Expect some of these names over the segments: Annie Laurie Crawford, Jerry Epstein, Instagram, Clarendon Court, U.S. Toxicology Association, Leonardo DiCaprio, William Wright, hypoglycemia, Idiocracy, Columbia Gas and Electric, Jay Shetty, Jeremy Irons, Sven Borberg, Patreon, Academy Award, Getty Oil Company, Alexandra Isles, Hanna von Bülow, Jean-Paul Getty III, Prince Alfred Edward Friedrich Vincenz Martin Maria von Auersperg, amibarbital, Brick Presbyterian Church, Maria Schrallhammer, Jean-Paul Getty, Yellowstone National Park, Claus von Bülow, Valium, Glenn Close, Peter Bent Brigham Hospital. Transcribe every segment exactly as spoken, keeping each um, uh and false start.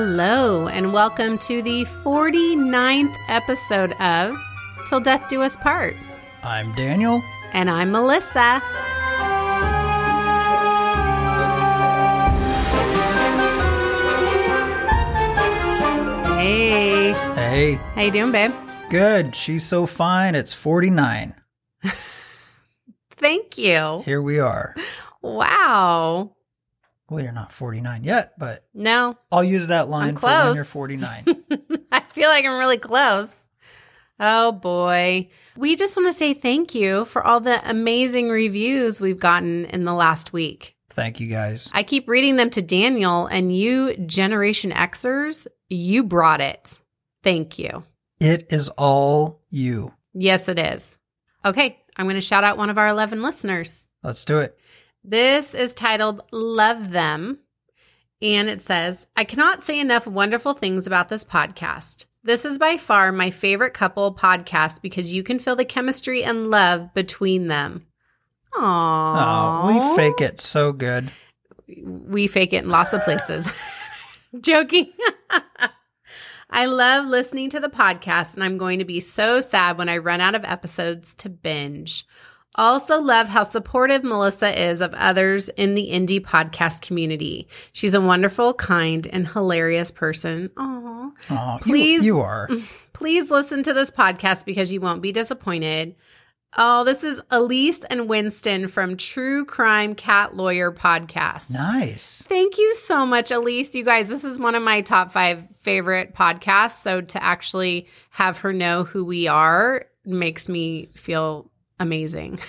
Hello, and welcome to the forty-ninth episode of Till Death Do Us Part. I'm Daniel. And I'm Melissa. Hey. Hey. How you doing, babe? Good. She's so fine. It's forty-nine. Thank you. Here we are. Wow. Well, you're not forty-nine yet, but no. I'll use that line for when you're forty-nine. I feel like I'm really close. Oh, boy. We just want to say thank you for all the amazing reviews we've gotten in the last week. Thank you, guys. I keep reading them to Daniel, and you Generation Xers, you brought it. Thank you. It is all you. Yes, it is. Okay, I'm going to shout out one of our eleven listeners. Let's do it. This is titled Love Them, and it says, I cannot say enough wonderful things about this podcast. This is by far my favorite couple podcast because you can feel the chemistry and love between them. Aww. Oh, we fake it so good. We fake it in lots of places. Joking. I love listening to the podcast, and I'm going to be so sad when I run out of episodes to binge. Also love how supportive Melissa is of others in the indie podcast community. She's a wonderful, kind, and hilarious person. Aww. Aww, please, you, you are. Please listen to this podcast because you won't be disappointed. Oh, this is Elise and Winston from True Crime Cat Lawyer Podcast. Nice. Thank you so much, Elise. You guys, this is one of my top five favorite podcasts. So to actually have her know who we are makes me feel amazing.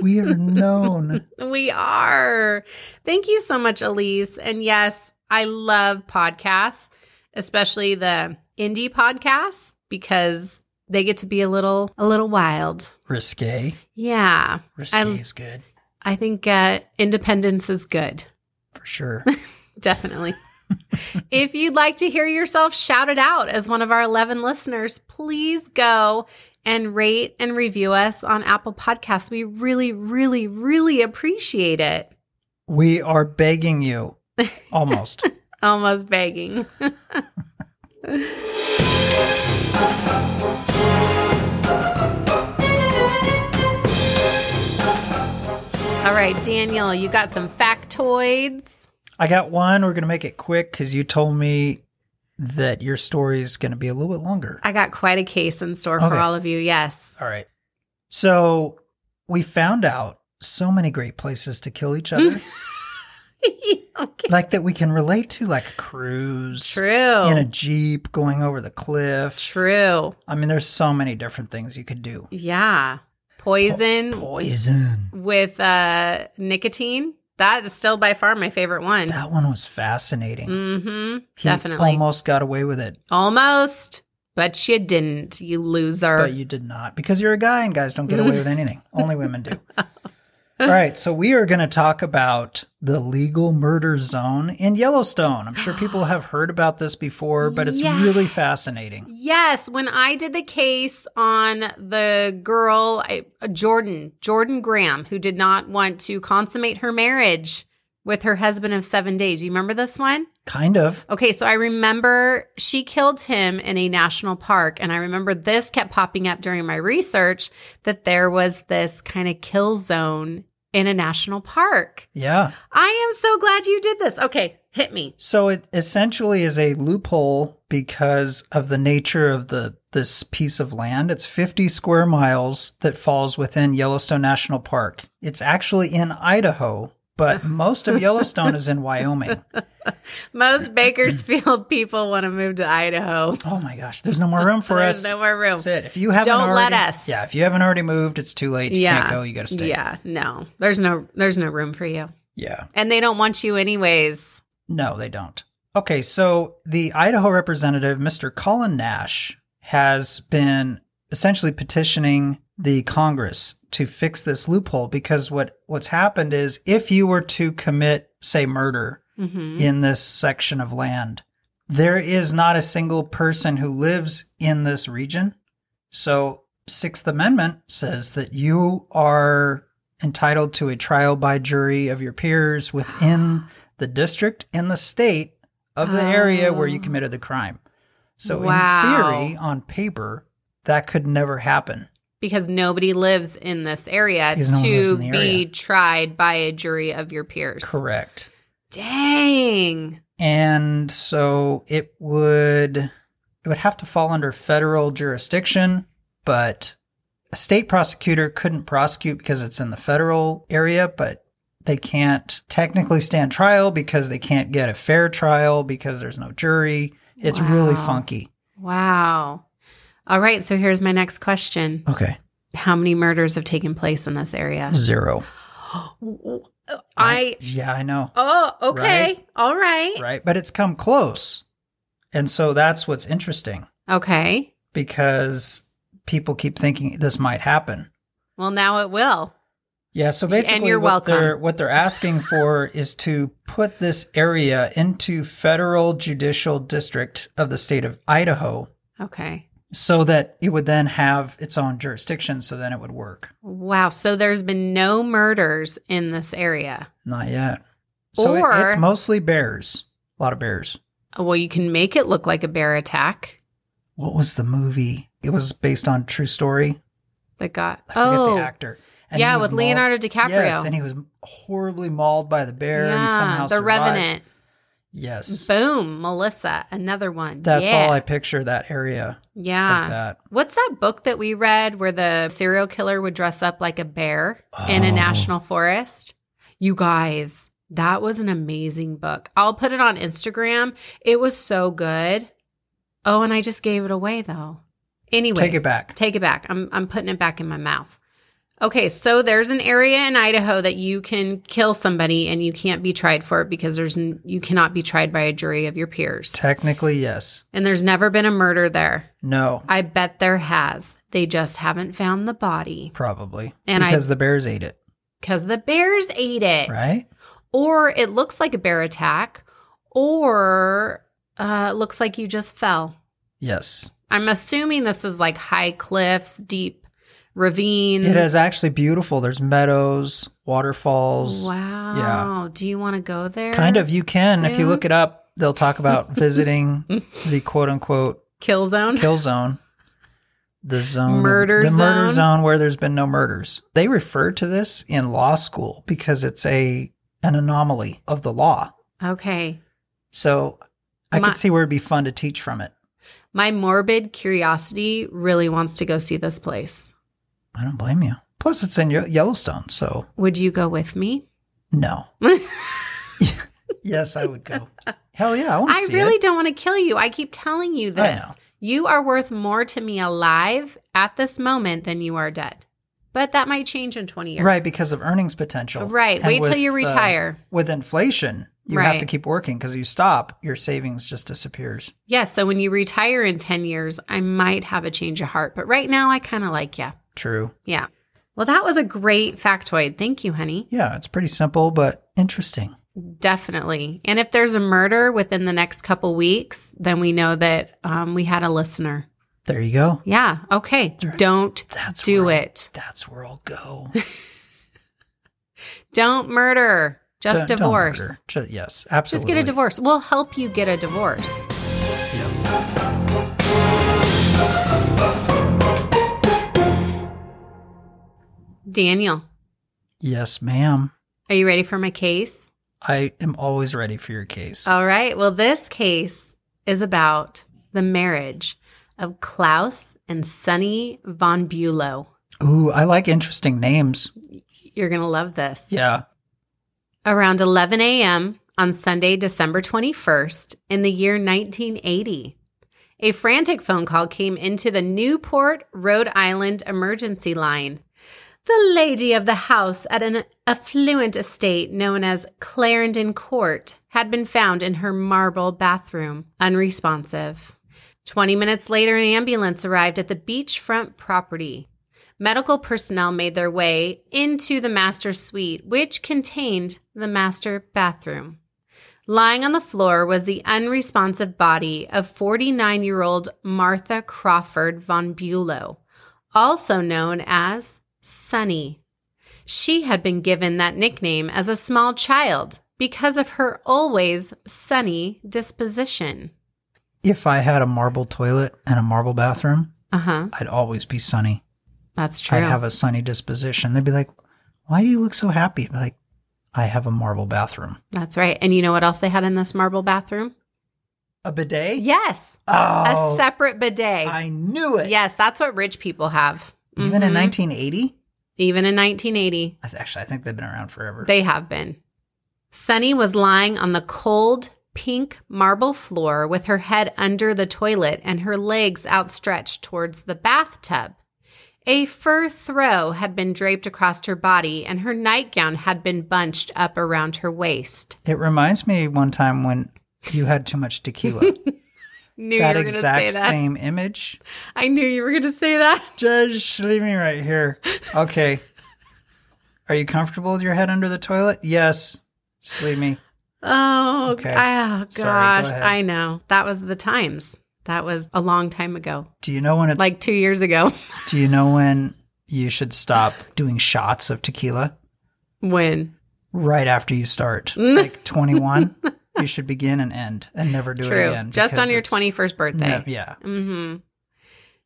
We are known. We are. Thank you so much, Elise. And yes, I love podcasts, especially the indie podcasts, because they get to be a little a little wild. Risque. Yeah. Risque I, is good. I think uh, independence is good. For sure. Definitely. If you'd like to hear yourself shouted out as one of our eleven listeners, please go and rate and review us on Apple Podcasts. We really, really, really appreciate it. We are begging you. Almost. Almost begging. All right, Daniel, you got some factoids? I got one. We're going to make it quick because you told me that your story is going to be a little bit longer. I got quite a case in store okay. for all of you. Yes. All right. So we found out so many great places to kill each other. Okay. Like that we can relate to, like a cruise. True. In a Jeep going over the cliff. True. I mean, there's so many different things you could do. Yeah. Poison. Po- poison. With uh, nicotine. That is still by far my favorite one. That one was fascinating. Mm-hmm. He definitely. Almost got away with it. Almost. But you didn't, you loser. But you did not. Because you're a guy and guys don't get away with anything. Only women do. All right. So we are going to talk about the legal murder zone in Yellowstone. I'm sure people have heard about this before, but it's yes. really fascinating. Yes. When I did the case on the girl, I, Jordan, Jordan Graham, who did not want to consummate her marriage with her husband of seven days. You remember this one? Kind of. Okay. So I remember she killed him in a national park. And I remember this kept popping up during my research that there was this kind of kill zone in a national park. Yeah. I am so glad you did this. Okay, hit me. So it essentially is a loophole because of the nature of the this piece of land. It's fifty square miles that falls within Yellowstone National Park. It's actually in Idaho, but most of Yellowstone is in Wyoming. Most Bakersfield people want to move to Idaho. Oh my gosh, there's no more room for us. There's no more room. That's it. If you haven't Don't already, let us. Yeah, if you haven't already moved, it's too late. You yeah. can't go. You got to stay. Yeah, no. There's no there's no room for you. Yeah. And they don't want you anyways. No, they don't. Okay, so the Idaho representative, Mister Colin Nash, has been essentially petitioning the Congress to fix this loophole because what, what's happened is if you were to commit, say, murder mm-hmm. in this section of land, there is not a single person who lives in this region. So Sixth Amendment says that you are entitled to a trial by jury of your peers within the district and the state of the oh. area where you committed the crime. So wow. in theory, on paper, that could never happen. Because nobody lives in this area no to be area. tried by a jury of your peers. Correct. Dang. And so it would it would have to fall under federal jurisdiction, but a state prosecutor couldn't prosecute because it's in the federal area, but they can't technically stand trial because they can't get a fair trial because there's no jury. It's wow. really funky. Wow. All right, so here's my next question. Okay. How many murders have taken place in this area? Zero. I Yeah, I know. Oh, okay. Right? All right. Right, but it's come close. And so that's what's interesting. Okay. Because people keep thinking this might happen. Well, now it will. Yeah, so basically and you're what, welcome. They're, what they're asking for is to put this area into federal judicial district of the state of Idaho. Okay. So that it would then have its own jurisdiction, so then it would work. Wow. So there's been no murders in this area. Not yet. So or, it, it's mostly bears. A lot of bears. Well, you can make it look like a bear attack. What was the movie? It was based on true story. That got... I forget oh. the actor. And yeah, with mauled, Leonardo DiCaprio. Yes, and he was horribly mauled by the bear yeah, and he somehow The survived. Revenant. Yes. Boom, Melissa, another one. That's yeah. all I picture, that area. Yeah. Like that. What's that book that we read where the serial killer would dress up like a bear oh. in a national forest? You guys, that was an amazing book. I'll put it on Instagram. It was so good. Oh, and I just gave it away, though. Anyways. Take it back. Take it back. I'm I'm putting it back in my mouth. Okay, so there's an area in Idaho that you can kill somebody and you can't be tried for it because there's n- you cannot be tried by a jury of your peers. Technically, yes. And there's never been a murder there. No. I bet there has. They just haven't found the body. Probably. And because I, the bears ate it. Because the bears ate it. Right? Or it looks like a bear attack or uh, it looks like you just fell. Yes. I'm assuming this is like high cliffs, deep. Ravines. It is actually beautiful. There's meadows, waterfalls. Wow. Yeah. Do you want to go there? Kind of. You can. Soon? If you look it up, they'll talk about visiting the quote unquote kill zone. Kill zone. The zone. Murder the zone. The murder zone where there's been no murders. They refer to this in law school because it's a an anomaly of the law. Okay. So I My- could see where it'd be fun to teach from it. My morbid curiosity really wants to go see this place. I don't blame you. Plus, it's in Yellowstone, so. Would you go with me? No. Yes, I would go. Hell yeah, I want to I see really it. Don't want to kill you. I keep telling you this. You are worth more to me alive at this moment than you are dead. But that might change in twenty years. Right, because of earnings potential. Right, and wait with, till you retire. Uh, with inflation, you right. have to keep working because you stop, your savings just disappears. Yes, yeah, so when you retire in ten years, I might have a change of heart. But right now, I kind of like you. True. Yeah. Well, that was a great factoid. Thank you, honey. Yeah, it's pretty simple, but interesting. Definitely. And if there's a murder within the next couple weeks, then we know that um, we had a listener. There you go. Yeah. Okay. Right. Don't that's do where, it. That's where I'll go. Don't murder. Just don't, divorce. Don't murder. Just, yes, absolutely. Just get a divorce. We'll help you get a divorce. Daniel. Yes, ma'am. Are you ready for my case? I am always ready for your case. All right. Well, this case is about the marriage of Claus and Sunny von Bülow. Ooh, I like interesting names. You're going to love this. Yeah. Around eleven a.m. on Sunday, December twenty-first, in the year nineteen eighty, a frantic phone call came into the Newport, Rhode Island emergency line. The lady of the house at an affluent estate known as Clarendon Court had been found in her marble bathroom, unresponsive. Twenty minutes later, an ambulance arrived at the beachfront property. Medical personnel made their way into the master suite, which contained the master bathroom. Lying on the floor was the unresponsive body of forty-nine-year-old Martha Crawford von Bülow, also known as Sunny. She had been given that nickname as a small child because of her always sunny disposition. If I had a marble toilet and a marble bathroom, uh-huh. I'd always be sunny. That's true. I'd have a sunny disposition. They'd be like, why do you look so happy? I'd be like, I have a marble bathroom. That's right. And you know what else they had in this marble bathroom? A bidet? Yes. Oh, a separate bidet. I knew it. Yes, that's what rich people have. Even mm-hmm. in nineteen eighty? Even in nineteen eighty. Actually, I think they've been around forever. They have been. Sunny was lying on the cold, pink marble floor with her head under the toilet and her legs outstretched towards the bathtub. A fur throw had been draped across her body, and her nightgown had been bunched up around her waist. It reminds me one time when you had too much tequila. Knew that you were exact say that. Same image. I knew you were going to say that. Just leave me right here. Okay. Are you comfortable with your head under the toilet? Yes. Just leave me. Oh, okay. I, oh gosh. Sorry, go ahead. I know. That was the times. That was a long time ago. Do you know when it's like two years ago? Do you know when you should stop doing shots of tequila? When? Right after you start. Like twenty-one. You should begin and end and never do True. It again. Just on your twenty-first birthday. No, yeah. Mm-hmm.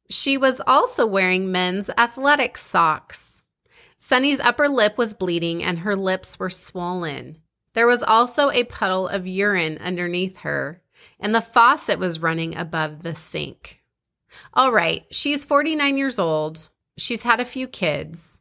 She was also wearing men's athletic socks. Sunny's upper lip was bleeding and her lips were swollen. There was also a puddle of urine underneath her, and the faucet was running above the sink. All right, she's forty-nine years old. She's had a few kids.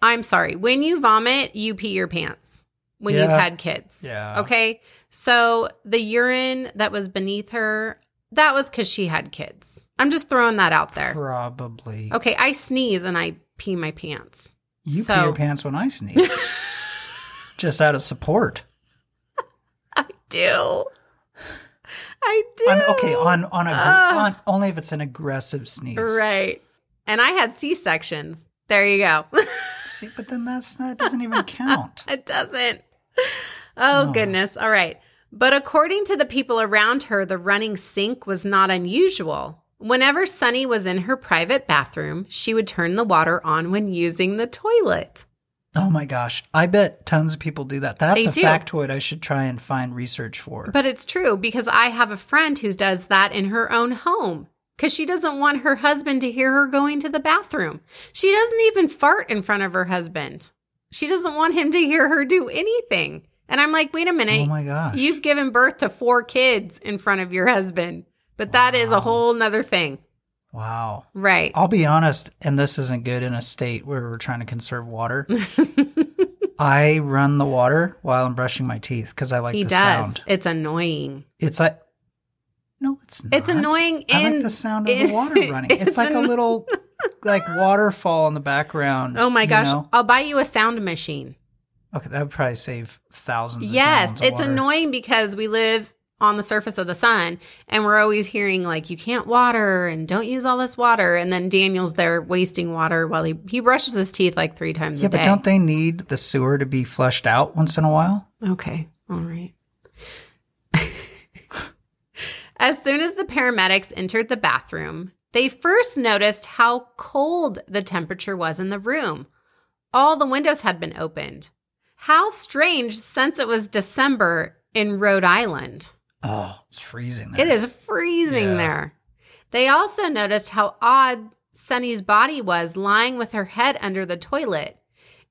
I'm sorry. When you vomit, you pee your pants when yeah. you've had kids. Yeah. Okay? So the urine that was beneath her, that was because she had kids. I'm just throwing that out there. Probably. Okay, I sneeze and I pee my pants. You so. pee your pants when I sneeze. Just out of support. I do. I do. On, okay, on on, a, uh, on only if it's an aggressive sneeze. Right. And I had C-sections. There you go. See, but then that's not, it doesn't even count. It doesn't. Oh, no. Goodness. All right. But according to the people around her, the running sink was not unusual. Whenever Sunny was in her private bathroom, she would turn the water on when using the toilet. Oh, my gosh. I bet tons of people do that. That's they a do. factoid I should try and find research for. But it's true because I have a friend who does that in her own home because she doesn't want her husband to hear her going to the bathroom. She doesn't even fart in front of her husband. She doesn't want him to hear her do anything. And I'm like, wait a minute. Oh, my gosh. You've given birth to four kids in front of your husband. But wow. that is a whole nother thing. Wow. Right. I'll be honest, and this isn't good in a state where we're trying to conserve water. I run the water while I'm brushing my teeth because I like he the does. sound. It's annoying. It's like, no, it's not. It's annoying. I in, like the sound of in, the water running. It's, it's like anno- a little like waterfall in the background. Oh my gosh. You know? I'll buy you a sound machine. Okay. That would probably save thousands of yes, gallons of it's water. Annoying because we live on the surface of the sun, and we're always hearing like, you can't water and don't use all this water. And then Daniel's there wasting water while he, he brushes his teeth like three times yeah, a day. Yeah, but don't they need the sewer to be flushed out once in a while? Okay. All right. As soon as the paramedics entered the bathroom, they first noticed how cold the temperature was in the room. All the windows had been opened. How strange since it was December in Rhode Island. Oh, it's freezing there. It is freezing yeah. there. They also noticed how odd Sunny's body was lying with her head under the toilet.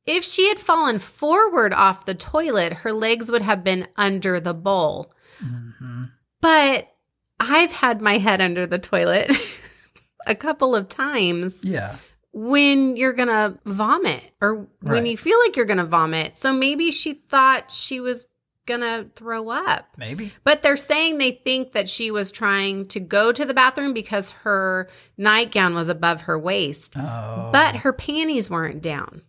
If she had fallen forward off the toilet, her legs would have been under the bowl. Mm-hmm. But I've had my head under the toilet a couple of times. Yeah. When you're going to vomit or right. when you feel like you're going to vomit. So maybe she thought she was gonna throw up. Maybe. But they're saying they think that she was trying to go to the bathroom because her nightgown was above her waist. Oh. But her panties weren't down.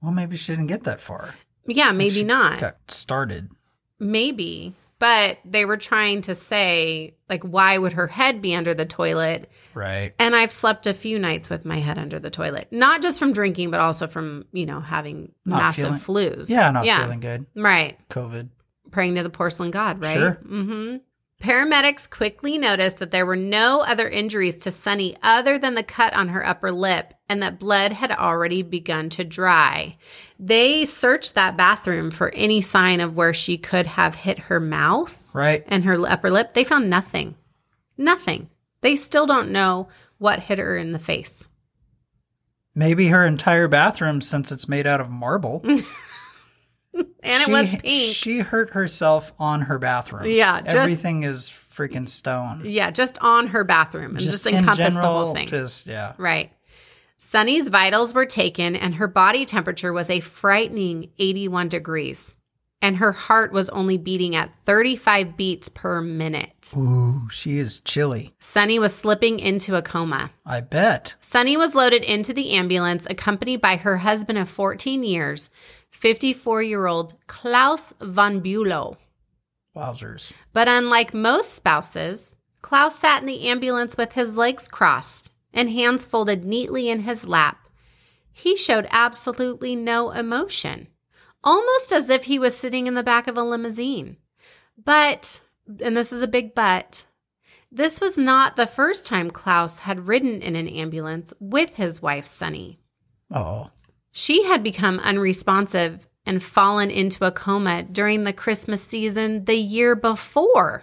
Well, maybe she didn't get that far. Yeah, maybe she not. Got started. Maybe. But they were trying to say, like, why would her head be under the toilet? Right. And I've slept a few nights with my head under the toilet. Not just from drinking, but also from, you know, having not massive feeling, flus. Yeah, not yeah. feeling good. Right. COVID. Praying to the porcelain god, right? Sure. Mm-hmm. Paramedics quickly noticed that there were no other injuries to Sunny other than the cut on her upper lip and that blood had already begun to dry. They searched that bathroom for any sign of where she could have hit her mouth right. and her upper lip. They found nothing. Nothing. They still don't know what hit her in the face. Maybe her entire bathroom, since it's made out of marble. And she, it was pink. She hurt herself on her bathroom. Yeah. Just, everything is freaking stone. Yeah, just on her bathroom and just, just encompassed in general, the whole thing. Just, yeah. Right. Sunny's vitals were taken and her body temperature was a frightening eighty-one degrees. And her heart was only beating at thirty-five beats per minute. Ooh, she is chilly. Sunny was slipping into a coma. I bet. Sunny was loaded into the ambulance, accompanied by her husband of fourteen years, fifty-four-year-old Claus von Bülow. Wowzers. But unlike most spouses, Claus sat in the ambulance with his legs crossed and hands folded neatly in his lap. He showed absolutely no emotion. Almost as if he was sitting in the back of a limousine. But, and this is a big but, this was not the first time Claus had ridden in an ambulance with his wife, Sunny. Oh. She had become unresponsive and fallen into a coma during the Christmas season the year before.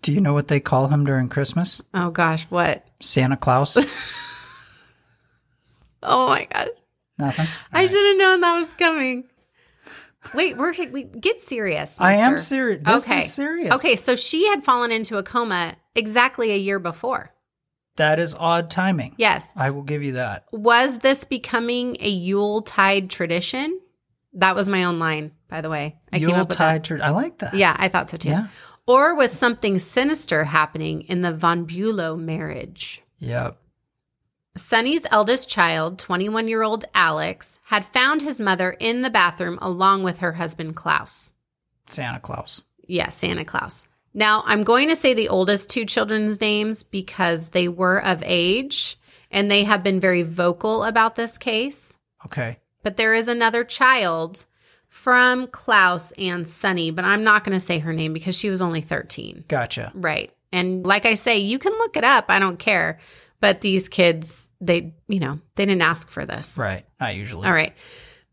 Do you know what they call him during Christmas? Oh, gosh, what? Santa Claus. Oh, my God. Nothing? All I right. should have known that was coming. Wait, we're we, get serious. Mister. I am serious. This okay. is serious. Okay, so she had fallen into a coma exactly a year before. That is odd timing. Yes. I will give you that. Was this becoming a Yuletide tradition? That was my own line, by the way. I Yuletide tradition. I like that. Yeah, I thought so too. Yeah. Or was something sinister happening in the von Bülow marriage? Yep. Sunny's eldest child, twenty-one-year-old Alex, had found his mother in the bathroom along with her husband, Claus. Santa Claus. Yeah, Santa Claus. Now, I'm going to say the oldest two children's names because they were of age, and they have been very vocal about this case. Okay. But there is another child from Claus and Sunny, but I'm not going to say her name because she was only thirteen. Gotcha. Right. And like I say, you can look it up. I don't care. But these kids, they, you know, they didn't ask for this. Right. Not usually. All right.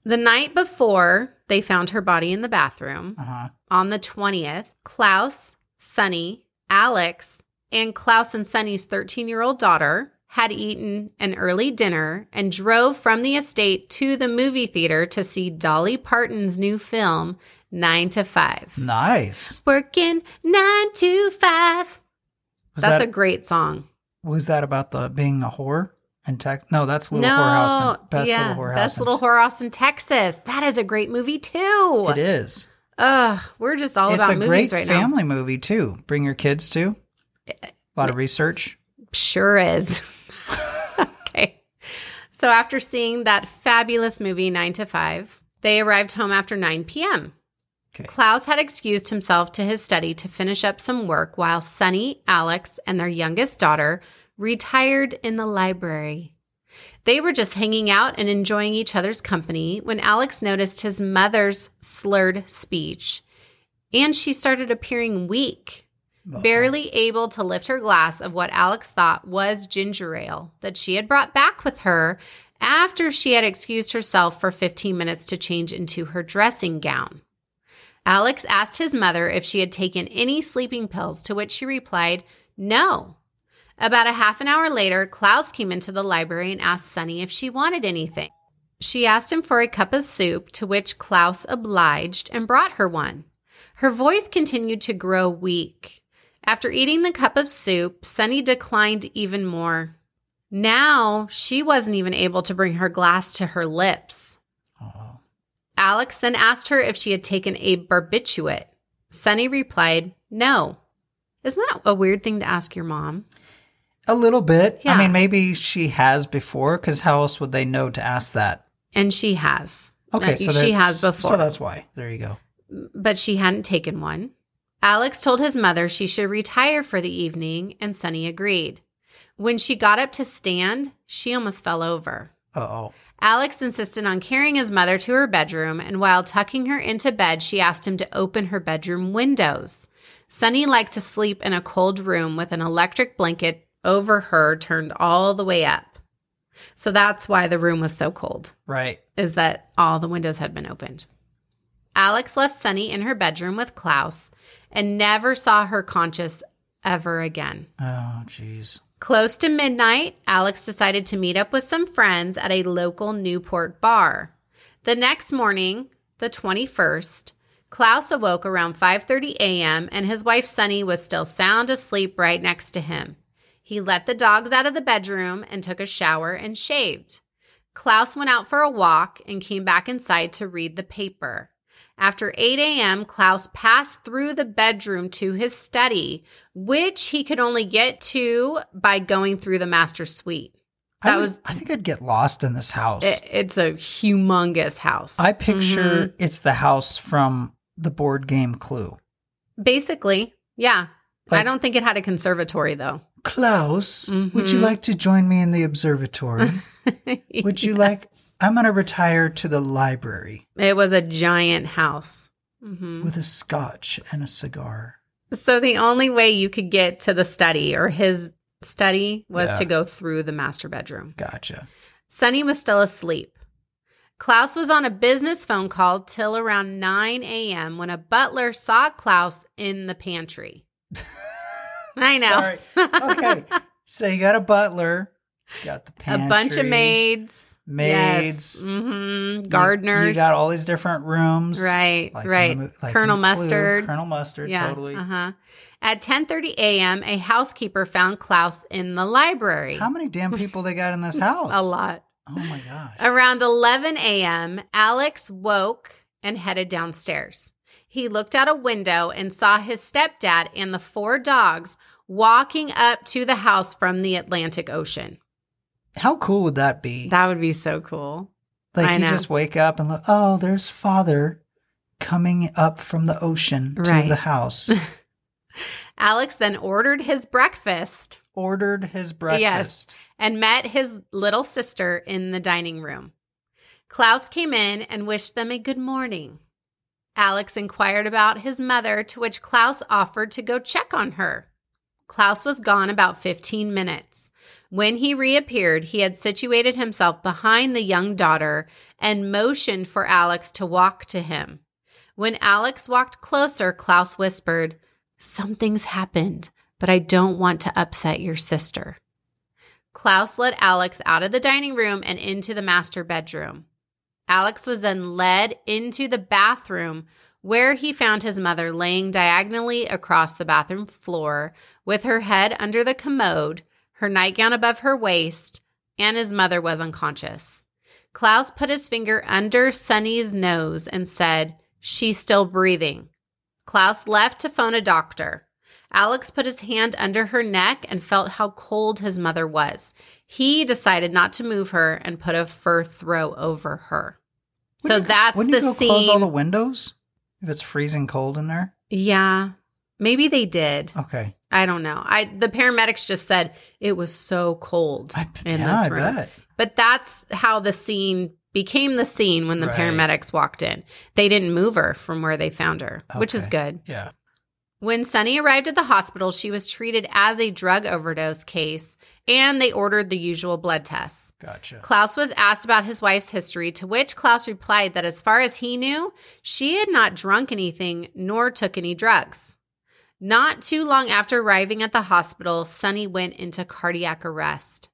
The night before they found her body in the bathroom, uh-huh. on the twentieth, Claus, Sunny, Alex, and Claus and Sunny's thirteen-year-old daughter had eaten an early dinner and drove from the estate to the movie theater to see Dolly Parton's new film, Nine to Five. Nice. Working nine to five. Was That's that- a great song. Was that about the being a whore in Texas? No, that's Little no, Whorehouse. In, best yeah, Little Whorehouse. Best in Little Whorehouse in Texas. That is a great movie too. It is. Ugh, we're just all it's about movies right now. It's a great family movie too. Bring your kids too. A lot of research. Sure is. Okay. So after seeing that fabulous movie, Nine to Five, they arrived home after nine p.m. Okay. Claus had excused himself to his study to finish up some work while Sunny, Alex, and their youngest daughter retired in the library. They were just hanging out and enjoying each other's company when Alex noticed his mother's slurred speech, and she started appearing weak, uh-huh. barely able to lift her glass of what Alex thought was ginger ale that she had brought back with her after she had excused herself for fifteen minutes to change into her dressing gown. Alex asked his mother if she had taken any sleeping pills, to which she replied, no. About a half an hour later, Claus came into the library and asked Sunny if she wanted anything. She asked him for a cup of soup, to which Claus obliged and brought her one. Her voice continued to grow weak. After eating the cup of soup, Sunny declined even more. Now she wasn't even able to bring her glass to her lips. Alex then asked her if she had taken a barbiturate. Sunny replied, no. Isn't that a weird thing to ask your mom? A little bit. Yeah. I mean, maybe she has before, because how else would they know to ask that? And she has. Okay. No, so she has before. So that's why. There you go. But she hadn't taken one. Alex told his mother she should retire for the evening, and Sunny agreed. When she got up to stand, she almost fell over. Uh-oh. Alex insisted on carrying his mother to her bedroom, and while tucking her into bed, she asked him to open her bedroom windows. Sunny liked to sleep in a cold room with an electric blanket over her turned all the way up. So that's why the room was so cold. Right. Is that all the windows had been opened. Alex left Sunny in her bedroom with Claus and never saw her conscious ever again. Oh, jeez. Close to midnight, Alex decided to meet up with some friends at a local Newport bar. The next morning, the twenty-first, Claus awoke around five thirty a.m. and his wife Sunny was still sound asleep right next to him. He let the dogs out of the bedroom and took a shower and shaved. Claus went out for a walk and came back inside to read the paper. After eight a.m., Claus passed through the bedroom to his study, which he could only get to by going through the master suite. That I would, was. I think I'd get lost in this house. It, it's a humongous house. I picture mm-hmm. it's the house from the board game Clue. Basically, yeah. Like, I don't think it had a conservatory, though. Claus, mm-hmm. would you like to join me in the observatory? Would you yes. like... I'm going to retire to the library. It was a giant house. Mm-hmm. With a scotch and a cigar. So the only way you could get to the study or his study was yeah. to go through the master bedroom. Gotcha. Sunny was still asleep. Claus was on a business phone call till around nine a.m. when a butler saw Claus in the pantry. I know. Sorry. Okay. So you got a butler. You got the pantry. A bunch of maids. Maids, yes. mm-hmm. gardeners. You, you got all these different rooms. Right, like right. The, like Colonel Mustard. Colonel Mustard, yeah, totally. Uh-huh. At ten thirty a.m., a housekeeper found Claus in the library. How many damn people they got in this house? A lot. Oh, my gosh. Around eleven a.m., Alex woke and headed downstairs. He looked out a window and saw his stepdad and the four dogs walking up to the house from the Atlantic Ocean. How cool would that be? That would be so cool. Like, you just wake up and look, oh, there's father coming up from the ocean to right. the house. Alex then ordered his breakfast. Ordered his breakfast. Yes, and met his little sister in the dining room. Claus came in and wished them a good morning. Alex inquired about his mother, to which Claus offered to go check on her. Claus was gone about fifteen minutes. When he reappeared, he had situated himself behind the young daughter and motioned for Alex to walk to him. When Alex walked closer, Claus whispered, "Something's happened, but I don't want to upset your sister." Claus led Alex out of the dining room and into the master bedroom. Alex was then led into the bathroom, where he found his mother laying diagonally across the bathroom floor with her head under the commode, her nightgown above her waist, and his mother was unconscious. Claus put his finger under Sunny's nose and said, "She's still breathing." Claus left to phone a doctor. Alex put his hand under her neck and felt how cold his mother was. He decided not to move her and put a fur throw over her. Wouldn't so you, that's the go scene. Close all the windows if it's freezing cold in there? Yeah. Maybe they did. Okay. I don't know. I the paramedics just said it was so cold I, in yeah, this room. I bet. But that's how the scene became the scene when the right. paramedics walked in. They didn't move her from where they found her, okay. which is good. Yeah. When Sunny arrived at the hospital, she was treated as a drug overdose case, and they ordered the usual blood tests. Gotcha. Claus was asked about his wife's history, to which Claus replied that as far as he knew, she had not drunk anything nor took any drugs. Not too long after arriving at the hospital, Sunny went into cardiac arrest.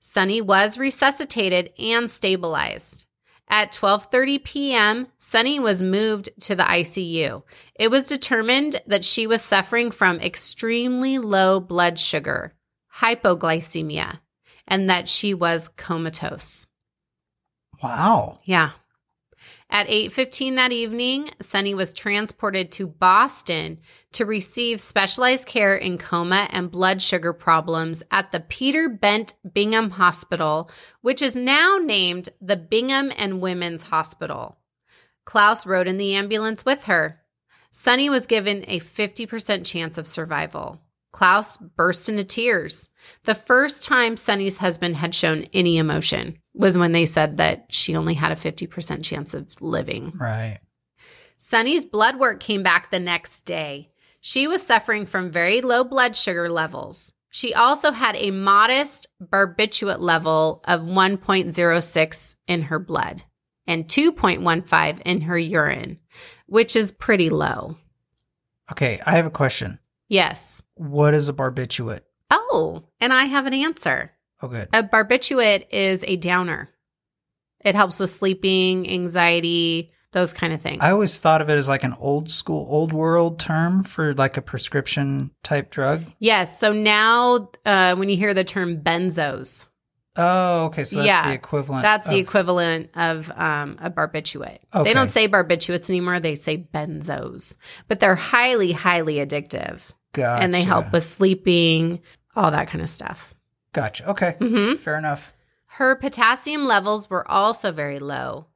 Sunny was resuscitated and stabilized. At twelve thirty p.m., Sunny was moved to the I C U. It was determined that she was suffering from extremely low blood sugar, hypoglycemia, and that she was comatose. Wow. Yeah. At eight fifteen that evening, Sunny was transported to Boston to receive specialized care in coma and blood sugar problems at the Peter Bent Brigham Hospital, which is now named the Brigham and Women's Hospital. Claus rode in the ambulance with her. Sunny was given a fifty percent chance of survival. Claus burst into tears. The first time Sunny's husband had shown any emotion was when they said that she only had a fifty percent chance of living. Right. Sunny's blood work came back the next day. She was suffering from very low blood sugar levels. She also had a modest barbiturate level of one point oh six in her blood and two point one five in her urine, which is pretty low. Okay, I have a question. Yes. What is a barbiturate? Oh, and I have an answer. Oh, good. A barbiturate is a downer. It helps with sleeping, anxiety, those kind of things. I always thought of it as like an old school, old world term for like a prescription type drug. Yes. So now uh, when you hear the term benzos. Oh, okay. So that's yeah, the equivalent. That's of... the equivalent of um, a barbiturate. Okay. They don't say barbiturates anymore. They say benzos. But they're highly, highly addictive. Gotcha. And they help with sleeping, all that kind of stuff. Gotcha. Okay. Mm-hmm. Fair enough. Her potassium levels were also very low.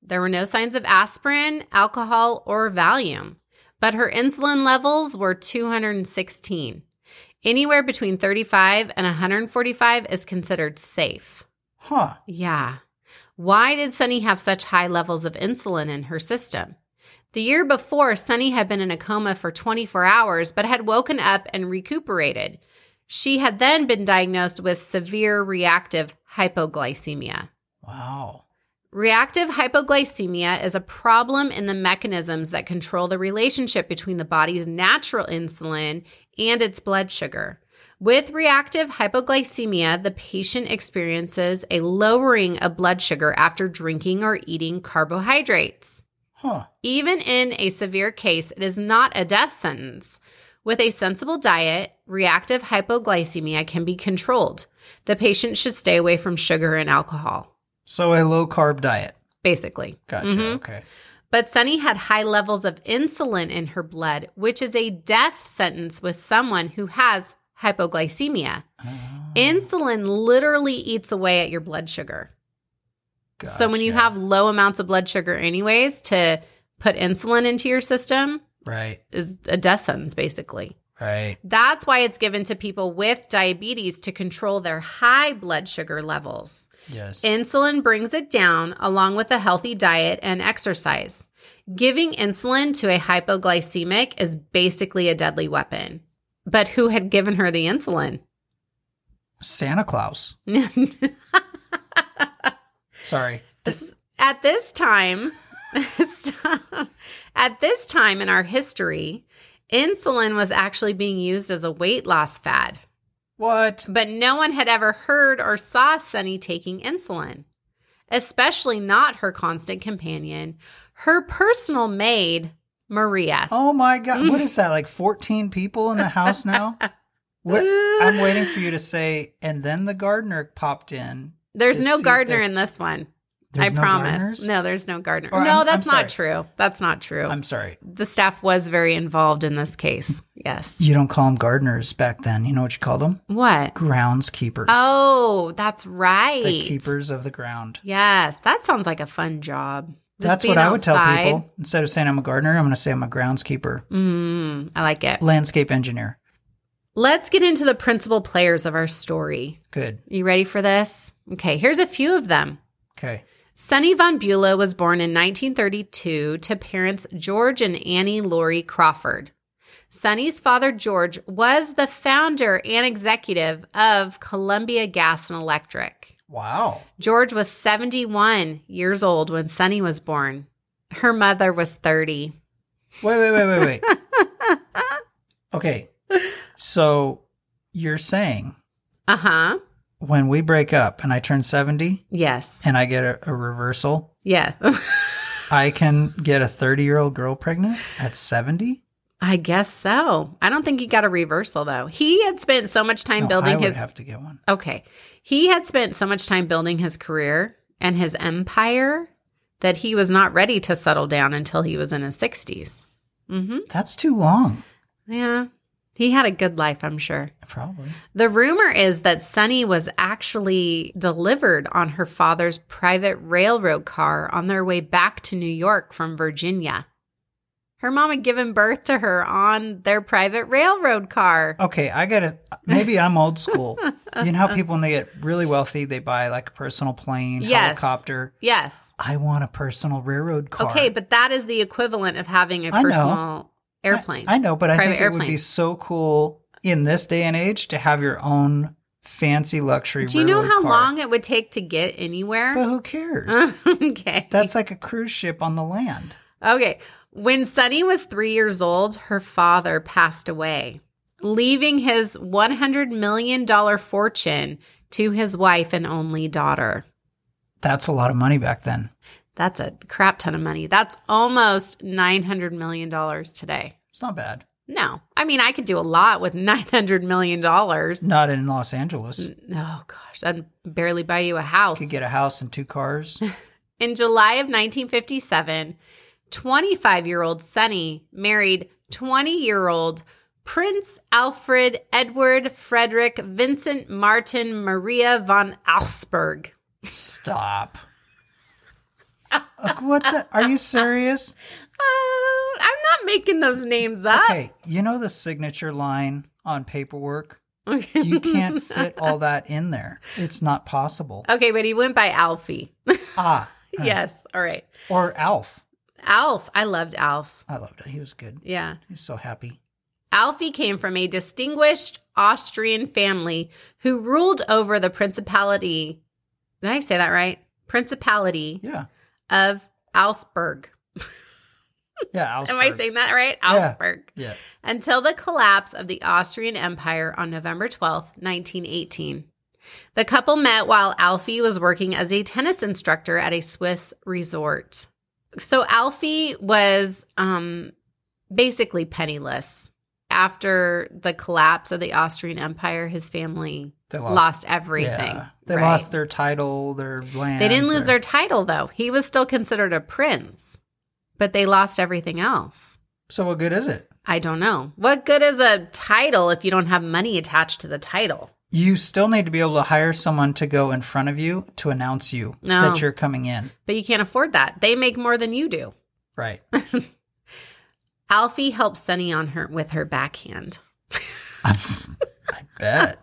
There were no signs of aspirin, alcohol, or Valium, but her insulin levels were two hundred sixteen. Anywhere between thirty-five and one hundred forty-five is considered safe. Huh. Yeah. Why did Sunny have such high levels of insulin in her system? The year before, Sunny had been in a coma for twenty-four hours, but had woken up and recuperated. She had then been diagnosed with severe reactive hypoglycemia. Wow. Reactive hypoglycemia is a problem in the mechanisms that control the relationship between the body's natural insulin and its blood sugar. With reactive hypoglycemia, the patient experiences a lowering of blood sugar after drinking or eating carbohydrates. Huh. Even in a severe case, it is not a death sentence. With a sensible diet, reactive hypoglycemia can be controlled. The patient should stay away from sugar and alcohol. So a low-carb diet. Basically. Gotcha. Mm-hmm. Okay. But Sunny had high levels of insulin in her blood, which is a death sentence with someone who has hypoglycemia. Oh. Insulin literally eats away at your blood sugar. Gotcha. So when you have low amounts of blood sugar anyways, to put insulin into your system... Right. Is a death sentence, basically. Right. That's why it's given to people with diabetes to control their high blood sugar levels. Yes. Insulin brings it down along with a healthy diet and exercise. Giving insulin to a hypoglycemic is basically a deadly weapon. But who had given her the insulin? Santa Claus. Sorry. At this time... At this time in our history, insulin was actually being used as a weight loss fad. What? But no one had ever heard or saw Sunny taking insulin, especially not her constant companion, her personal maid, Maria. Oh, my God. What is that, like fourteen people in the house now? What? I'm waiting for you to say, and then the gardener popped in. There's no gardener the- in this one. There's I no promise. Gardeners? No, there's no gardener. Or, no, I'm, that's I'm not true. That's not true. I'm sorry. The staff was very involved in this case. Yes. You don't call them gardeners back then. You know what you called them? What? Groundskeepers. Oh, that's right. The keepers of the ground. Yes. That sounds like a fun job. Just that's what I outside. Would tell people. Instead of saying I'm a gardener, I'm going to say I'm a groundskeeper. Mm, I like it. Landscape engineer. Let's get into the principal players of our story. Good. You ready for this? Okay. Here's a few of them. Okay. Sunny von Bülow was born in nineteen thirty-two to parents George and Annie Laurie Crawford. Sunny's father, George, was the founder and executive of Columbia Gas and Electric. Wow. George was seventy-one years old when Sunny was born. Her mother was thirty. Wait, wait, wait, wait, wait. Okay. So you're saying. Uh-huh. When we break up and I turn seventy, yes, and I get a, a reversal, yeah, I can get a thirty-year-old girl pregnant at seventy? I guess so. I don't think he got a reversal, though. He had spent so much time no, building I would his... have to get one. Okay. He had spent so much time building his career and his empire that he was not ready to settle down until he was in his sixties. Mm-hmm. That's too long. Yeah. He had a good life, I'm sure. Probably. The rumor is that Sunny was actually delivered on her father's private railroad car on their way back to New York from Virginia. Her mom had given birth to her on their private railroad car. Okay, I gotta, maybe I'm old school. You know how people, when they get really wealthy, they buy like a personal plane, yes. helicopter? Yes. I want a personal railroad car. Okay, but that is the equivalent of having a I personal... know. airplane. I, I know, but I think it airplane. would be so cool in this day and age to have your own fancy luxury railroad car. Do you know how car. long it would take to get anywhere? But who cares? Okay. That's like a cruise ship on the land. Okay. When Sunny was three years old, her father passed away, leaving his one hundred million dollars fortune to his wife and only daughter. That's a lot of money back then. That's a crap ton of money. That's almost nine hundred million dollars today. It's not bad. No. I mean, I could do a lot with nine hundred million dollars. Not in Los Angeles. Oh, gosh. I'd barely buy you a house. Could get a house and two cars. In July of nineteen fifty-seven, twenty-five-year-old Sunny married twenty-year-old Prince Alfred Edward Friedrich Vincenz Martin Maria von Auersperg. Stop. Like, what the? Are you serious? Uh, I'm not making those names up. Okay, you know the signature line on paperwork? You can't fit all that in there. It's not possible. Okay, but he went by Alfie. Ah. Huh. Yes, all right. Or Alf. Alf. I loved Alf. I loved it. He was good. Yeah. He's so happy. Alfie came from a distinguished Austrian family who ruled over the principality. Did I say that right? Principality yeah. of Auersperg. Yeah, Auersperg. Am I saying that right? Auersperg. Yeah. yeah. Until the collapse of the Austrian Empire on November twelfth, nineteen eighteen. The couple met while Alfie was working as a tennis instructor at a Swiss resort. So Alfie was um, basically penniless. After the collapse of the Austrian Empire, his family lost, lost everything. Yeah. They right? lost their title, their land. They didn't lose their... their title, though. He was still considered a prince, but they lost everything else. So what good is it? I don't know. What good is a title if you don't have money attached to the title? You still need to be able to hire someone to go in front of you to announce you no. that you're coming in. But you can't afford that. They make more than you do. Right. Alfie helped Sunny on her with her backhand. I bet.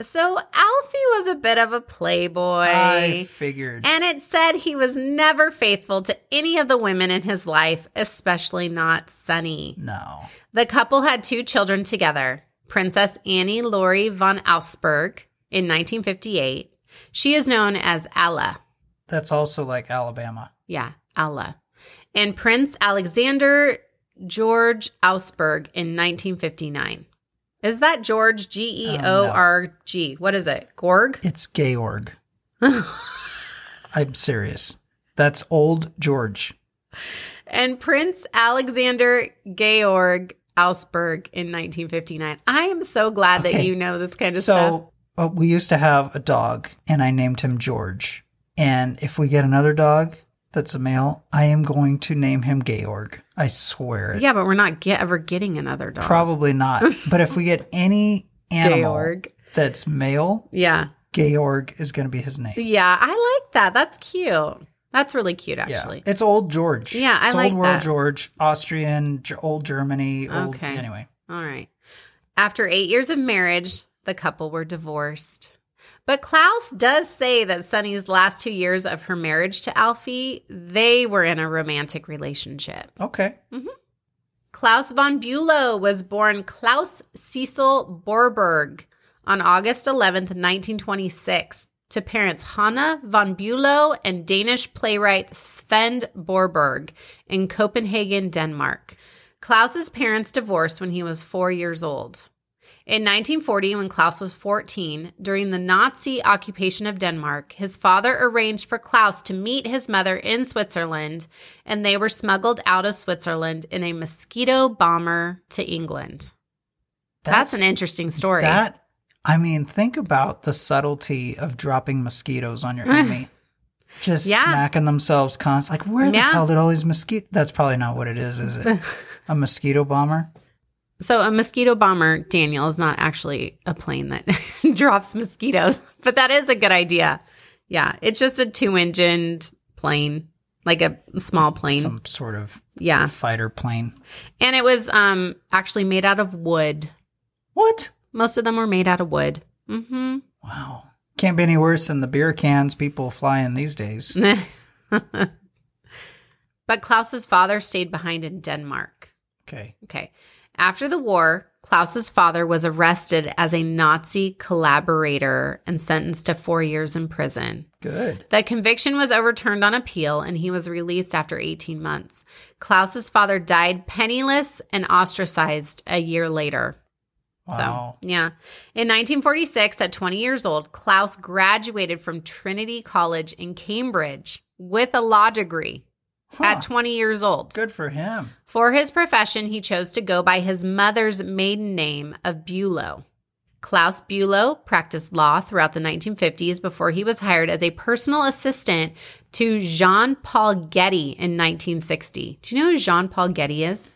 So Alfie was a bit of a playboy. I figured. And it said he was never faithful to any of the women in his life, especially not Sunny. No. The couple had two children together, Princess Annie Laurie von Auersperg in nineteen fifty-eight. She is known as Ala. That's also like Alabama. Yeah, Ala. And Prince Alexander George Auersperg in nineteen fifty-nine. Is that George? G E O R G. Um, no. What is it? Gorg? It's Georg. I'm serious. That's old George. And Prince Alexander Georg Auersperg in nineteen fifty-nine. I am so glad okay. that you know this kind of so, stuff. So uh, we used to have a dog, and I named him George. And if we get another dog... that's a male, I am going to name him Georg. I swear it. Yeah, but we're not get, ever getting another dog. Probably not. But if we get any animal Georg. That's male, yeah, Georg is going to be his name. Yeah, I like that. That's cute. That's really cute, actually. Yeah. It's old George. Yeah, I it's like that. It's old world George, Austrian, old Germany. Old, okay. Anyway. All right. After eight years of marriage, the couple were divorced. But Claus does say that Sunny's last two years of her marriage to Alfie, they were in a romantic relationship. Okay. Mm-hmm. Claus von Bülow was born Claus Cecil Borberg on August eleventh, nineteen twenty-six, to parents Hanna von Bülow and Danish playwright Sven Borberg in Copenhagen, Denmark. Claus's parents divorced when he was four years old. In nineteen forty, when Claus was fourteen, during the Nazi occupation of Denmark, his father arranged for Claus to meet his mother in Switzerland, and they were smuggled out of Switzerland in a Mosquito bomber to England. That's, That's an interesting story. That, I mean, think about the subtlety of dropping mosquitoes on your enemy. Just yeah. smacking themselves constantly. Like, where the yeah. hell did all these mosquitoes? That's probably not what it is, is it? A mosquito bomber? So a mosquito bomber, Daniel, is not actually a plane that drops mosquitoes, but that is a good idea. Yeah, it's just a two-engined plane, like a small plane. Some sort of yeah. fighter plane. And it was um, actually made out of wood. What? Most of them were made out of wood. Mm-hmm. Wow. Can't be any worse than the beer cans people fly in these days. But Claus's father stayed behind in Denmark. Okay. Okay. After the war, Klaus's father was arrested as a Nazi collaborator and sentenced to four years in prison. Good. The conviction was overturned on appeal, and he was released after eighteen months. Klaus's father died penniless and ostracized a year later. Wow. So, yeah. In nineteen forty-six, at twenty years old, Klaus graduated from Trinity College in Cambridge with a law degree. Huh. At twenty years old. Good for him. For his profession, he chose to go by his mother's maiden name of Bülow. Claus Bülow practiced law throughout the nineteen fifties before he was hired as a personal assistant to Jean-Paul Getty in nineteen sixty. Do you know who Jean-Paul Getty is?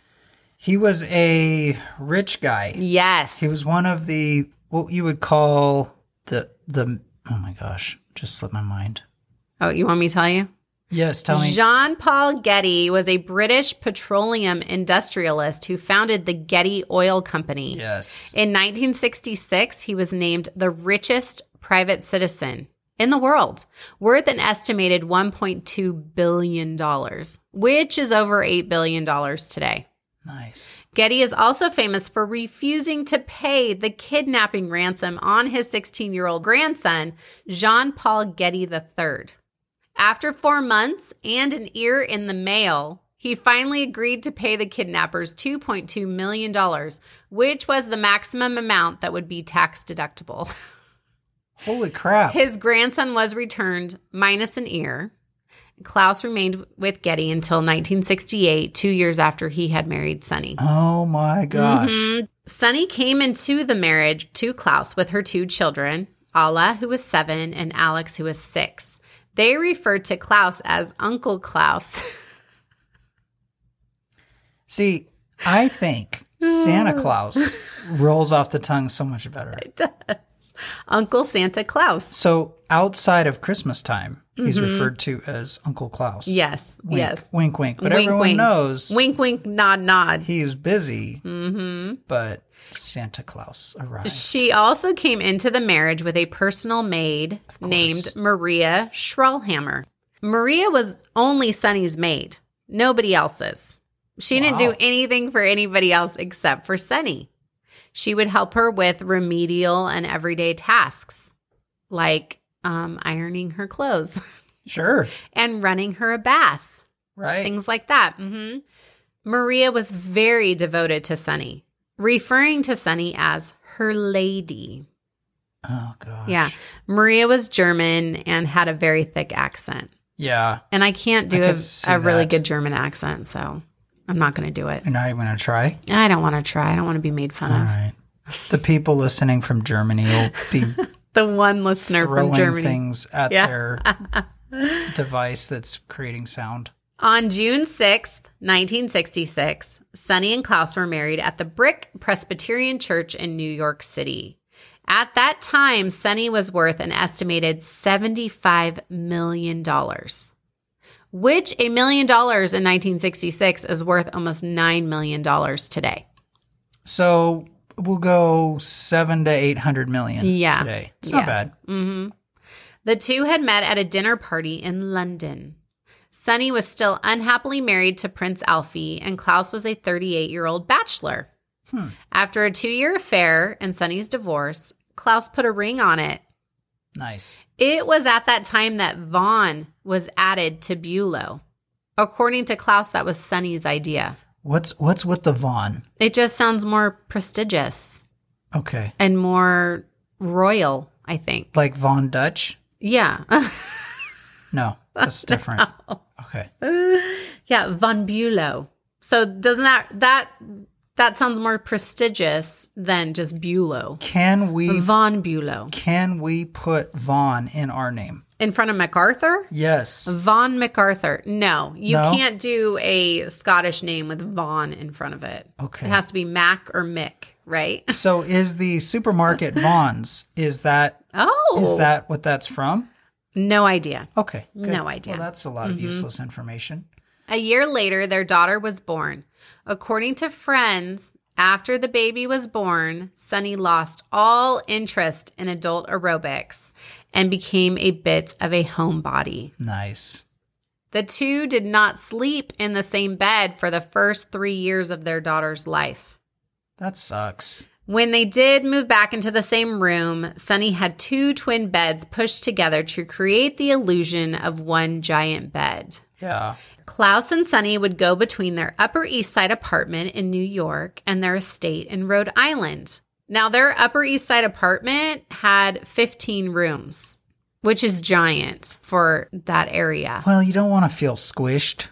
He was a rich guy. Yes. He was one of the, what you would call the, the oh my gosh, just slipped my mind. Oh, you want me to tell you? Yes, tell me. Jean-Paul Getty was a British petroleum industrialist who founded the Getty Oil Company. Yes. In nineteen sixty-six, he was named the richest private citizen in the world, worth an estimated one point two billion dollars, which is over eight billion dollars today. Nice. Getty is also famous for refusing to pay the kidnapping ransom on his sixteen-year-old grandson, Jean-Paul Getty the third. After four months and an ear in the mail, he finally agreed to pay the kidnappers two point two million dollars, which was the maximum amount that would be tax deductible. Holy crap. His grandson was returned minus an ear. Klaus remained with Getty until nineteen sixty-eight, two years after he had married Sunny. Oh, my gosh. Mm-hmm. Sunny came into the marriage to Klaus with her two children, Ala, who was seven, and Alex, who was six. They referred to Klaus as Uncle Klaus. See, I think Santa Claus rolls off the tongue so much better. It does. Uncle Santa Claus. So outside of Christmas time, he's mm-hmm. referred to as Uncle Klaus. Yes, wink, yes. Wink, wink. But wink, everyone wink. knows. Wink, wink, nod, nod. He was busy, mm-hmm. but Santa Claus arrived. She also came into the marriage with a personal maid named Maria Schrallhammer. Maria was only Sunny's maid, nobody else's. She wow. didn't do anything for anybody else except for Sunny. She would help her with remedial and everyday tasks, like um, ironing her clothes. Sure. And running her a bath. Right. Things like that. Mm-hmm. Maria was very devoted to Sunny, referring to Sunny as her lady. Oh, gosh. Yeah. Maria was German and had a very thick accent. Yeah. And I can't do I could see a, a really that. good German accent, so I'm not going to do it. You're not even going to try? I don't want to try. I don't want to be made fun All of. All right. The people listening from Germany will be the one listener from Germany. Throwing things at yeah. their device that's creating sound. On June sixth, nineteen sixty-six, Sunny and Klaus were married at the Brick Presbyterian Church in New York City. At that time, Sunny was worth an estimated seventy-five million dollars, which a million dollars in nineteen sixty-six is worth almost nine million dollars today. So we'll go seven to eight hundred million dollars yeah. today. It's yes. not bad. Mm-hmm. The two had met at a dinner party in London. Sunny was still unhappily married to Prince Alfie, and Klaus was a thirty-eight-year-old bachelor. Hmm. After a two-year affair and Sunny's divorce, Klaus put a ring on it. Nice. It was at that time that Vaughn was added to Bülow. According to Klaus, that was Sunny's idea. What's what's with the Vaughn? It just sounds more prestigious. Okay. And more royal, I think. Like Von Dutch? Yeah. No, that's different. No. Okay. Uh, yeah, von Bülow. So doesn't that that that sounds more prestigious than just Bülow? Can we von Bülow? Can we put von in our name in front of MacArthur? Yes, von MacArthur. No, you no? can't do a Scottish name with von in front of it. Okay, it has to be Mac or Mick, right? So is the supermarket Vons? Is that oh? Is that what that's from? No idea. Okay. Good. No idea. Well, that's a lot of mm-hmm. useless information. A year later, their daughter was born. According to friends, after the baby was born, Sunny lost all interest in adult aerobics and became a bit of a homebody. Nice. The two did not sleep in the same bed for the first three years of their daughter's life. That sucks. When they did move back into the same room, Sunny had two twin beds pushed together to create the illusion of one giant bed. Yeah. Claus and Sunny would go between their Upper East Side apartment in New York and their estate in Rhode Island. Now, their Upper East Side apartment had fifteen rooms, which is giant for that area. Well, you don't want to feel squished.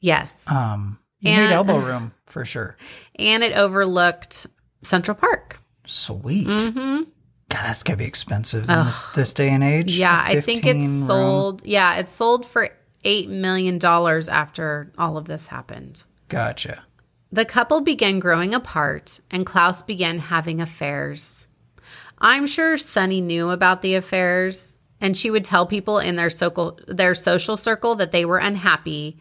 Yes. Um, you and, need elbow room for sure. And it overlooked Central Park. Sweet. Mm-hmm. God, that's gotta be expensive in this, this day and age. Yeah, I think it's room. sold. Yeah, it's sold for eight million dollars after all of this happened. Gotcha. The couple began growing apart, and Claus began having affairs. I'm sure Sunny knew about the affairs, and she would tell people in their so- their social circle that they were unhappy.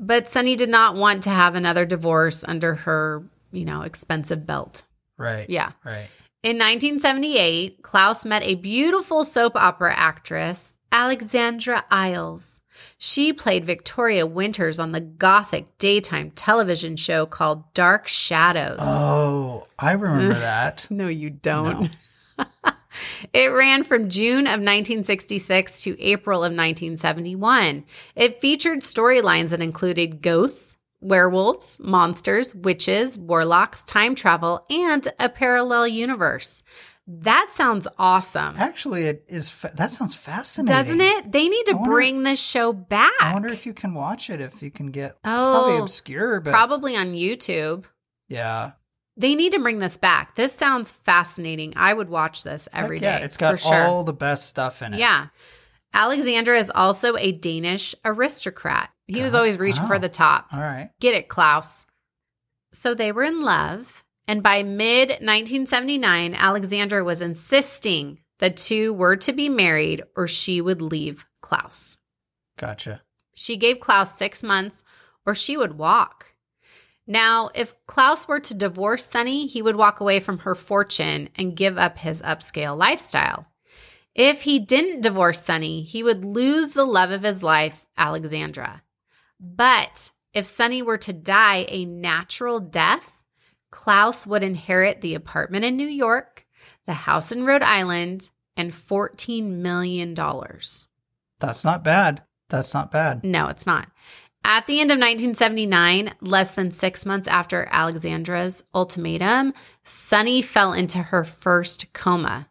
But Sunny did not want to have another divorce under her, you know, expensive belt. Right. Yeah. Right. In nineteen seventy-eight, Claus met a beautiful soap opera actress, Alexandra Isles. She played Victoria Winters on the gothic daytime television show called Dark Shadows. Oh, I remember that. No, you don't. No. It ran from June of nineteen sixty-six to April of nineteen seventy-one. It featured storylines that included ghosts, werewolves, monsters, witches, warlocks, time travel, and a parallel universe. That sounds awesome. Actually, it is. Fa- that sounds fascinating. Doesn't it? They need to wonder, bring this show back. I wonder if you can watch it, if you can get... Oh, it's probably obscure, but... Probably on YouTube. Yeah. They need to bring this back. This sounds fascinating. I would watch this every Heck yeah. day. It's got for all sure. the best stuff in it. Yeah. Alexandra is also a Danish aristocrat. He God. was always reaching oh. for the top. All right. Get it, Claus. So they were in love. And by mid nineteen seventy-nine, Alexandra was insisting the two were to be married or she would leave Claus. Gotcha. She gave Claus six months or she would walk. Now, if Claus were to divorce Sunny, he would walk away from her fortune and give up his upscale lifestyle. If he didn't divorce Sunny, he would lose the love of his life, Alexandra. But if Sunny were to die a natural death, Claus would inherit the apartment in New York, the house in Rhode Island, and fourteen million dollars. That's not bad. That's not bad. No, it's not. At the end of nineteen seventy-nine, less than six months after Alexandra's ultimatum, Sunny fell into her first coma,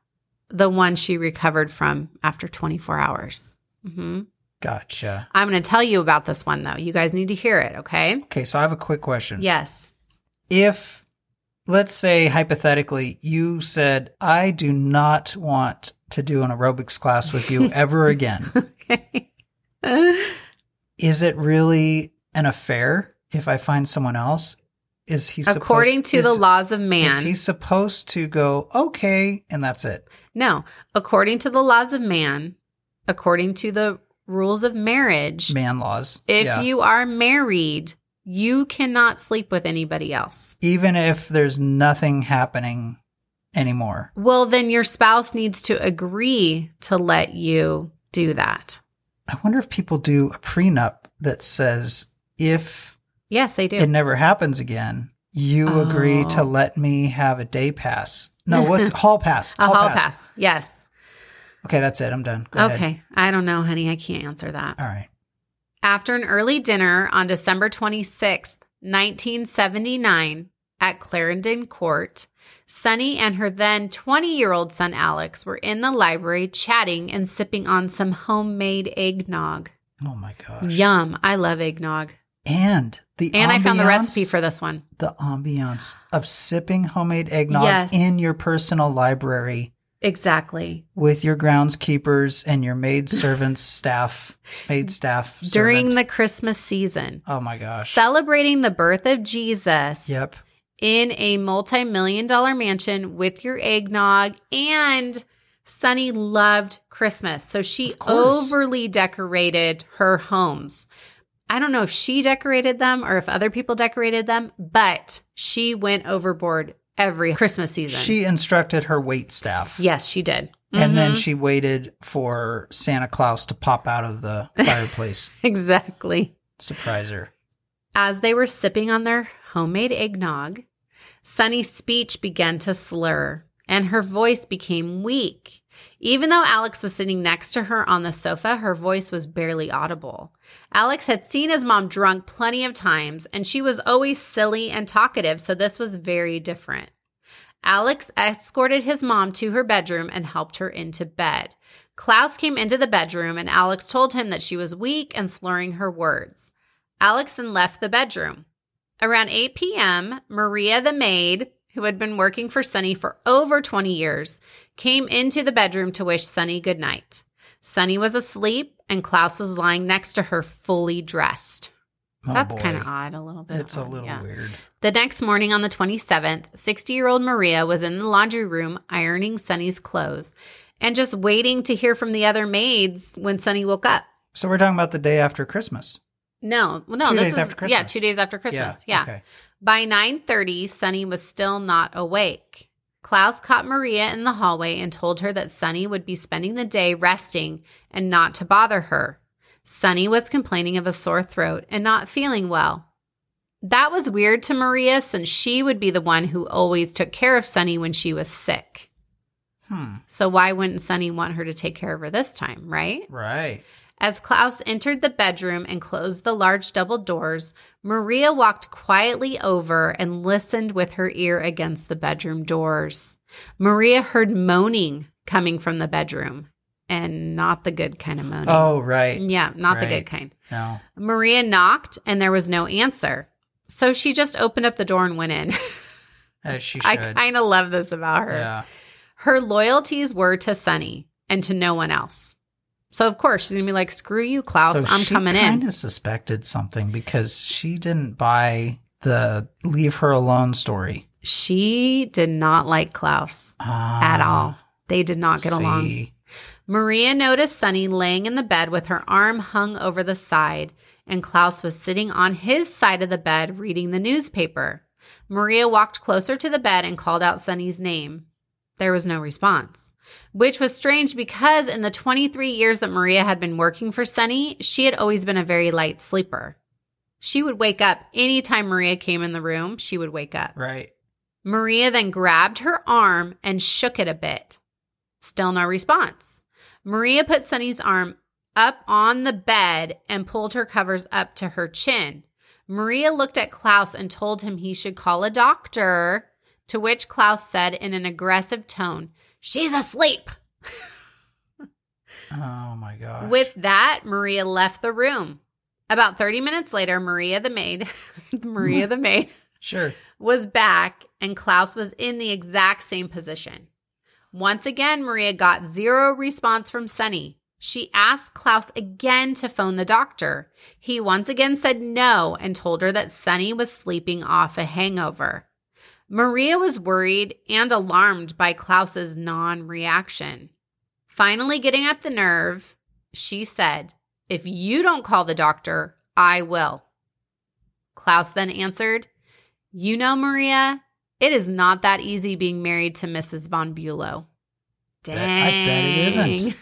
the one she recovered from after twenty-four hours. Mm-hmm. Gotcha. I'm going to tell you about this one, though. You guys need to hear it, okay? Okay, so I have a quick question. Yes. If... Let's say, hypothetically, you said, I do not want to do an aerobics class with you ever again. Okay. Is it really an affair if I find someone else? Is he supposed, According to is, the laws of man. Is he supposed to go, okay, and that's it? No. According to the laws of man, according to the rules of marriage. Man laws. If yeah. you are married... You cannot sleep with anybody else. Even if there's nothing happening anymore. Well, then your spouse needs to agree to let you do that. I wonder if people do a prenup that says if yes, they do. It never happens again, you oh. agree to let me have a day pass. No, what's hall pass? Hall a hall pass. pass. Yes. Okay, that's it. I'm done. Go okay. ahead. I don't know, honey. I can't answer that. All right. After an early dinner on December twenty-sixth, nineteen seventy-nine, at Clarendon Court, Sunny and her then twenty-year-old son Alex were in the library chatting and sipping on some homemade eggnog. Oh my gosh. Yum. I love eggnog. And the And ambiance, I found the recipe for this one. The ambiance of sipping homemade eggnog yes. in your personal library. Exactly. With your groundskeepers and your maid servants, staff, maid staff. During servant. the Christmas season. Oh, my gosh. Celebrating the birth of Jesus. Yep. In a multi-million dollar mansion with your eggnog. And Sunny loved Christmas. So she overly decorated her homes. I don't know if she decorated them or if other people decorated them, but she went overboard every Christmas season. She instructed her wait staff. Yes, she did. Mm-hmm. And then she waited for Santa Claus to pop out of the fireplace. Exactly. Surprise her. As they were sipping on their homemade eggnog, Sunny's speech began to slur, and her voice became weak. Even though Alex was sitting next to her on the sofa, her voice was barely audible. Alex had seen his mom drunk plenty of times, and she was always silly and talkative, so this was very different. Alex escorted his mom to her bedroom and helped her into bed. Claus came into the bedroom, and Alex told him that she was weak and slurring her words. Alex then left the bedroom. Around eight p.m., Maria the maid, who had been working for Sunny for over twenty years, came into the bedroom to wish Sunny good night. Sunny was asleep, and Claus was lying next to her fully dressed. Oh, that's kind of odd a little bit. It's odd, a little yeah. weird. The next morning on the twenty-seventh, sixty-year-old Maria was in the laundry room ironing Sunny's clothes and just waiting to hear from the other maids when Sunny woke up. So we're talking about the day after Christmas. No. Well, no. Two this days is, after Christmas. Yeah, two days after Christmas. Yeah. yeah. Okay. By nine thirty, Sunny was still not awake. Claus caught Maria in the hallway and told her that Sunny would be spending the day resting and not to bother her. Sunny was complaining of a sore throat and not feeling well. That was weird to Maria, since she would be the one who always took care of Sunny when she was sick. Hmm. So why wouldn't Sunny want her to take care of her this time, right? Right. As Claus entered the bedroom and closed the large double doors, Maria walked quietly over and listened with her ear against the bedroom doors. Maria heard moaning coming from the bedroom. And not the good kind of moaning. Oh, right. Yeah, not right. the good kind. No. Maria knocked, and there was no answer. So she just opened up the door and went in. As she should. I kind of love this about her. Yeah. Her loyalties were to Sunny and to no one else. So, of course, she's going to be like, screw you, Claus. So I'm coming in. She kind of suspected something because she didn't buy the leave her alone story. She did not like Claus uh, at all. They did not get see. along. Maria noticed Sunny laying in the bed with her arm hung over the side, and Claus was sitting on his side of the bed reading the newspaper. Maria walked closer to the bed and called out Sunny's name. There was no response, which was strange because in the twenty-three years that Maria had been working for Sunny, she had always been a very light sleeper. She would wake up anytime Maria came in the room, she would wake up. Right. Maria then grabbed her arm and shook it a bit. Still no response. Maria put Sunny's arm up on the bed and pulled her covers up to her chin. Maria looked at Claus and told him he should call a doctor, to which Claus said in an aggressive tone, "She's asleep." Oh, my gosh. With that, Maria left the room. About thirty minutes later, Maria the maid, Maria the maid, sure, was back, and Claus was in the exact same position. Once again, Maria got zero response from Sunny. She asked Claus again to phone the doctor. He once again said no and told her that Sunny was sleeping off a hangover. Maria was worried and alarmed by Claus's non-reaction. Finally getting up the nerve, she said, "If you don't call the doctor, I will." Claus then answered, "You know, Maria, it is not that easy being married to Missus von Bülow." Dang. I bet it isn't.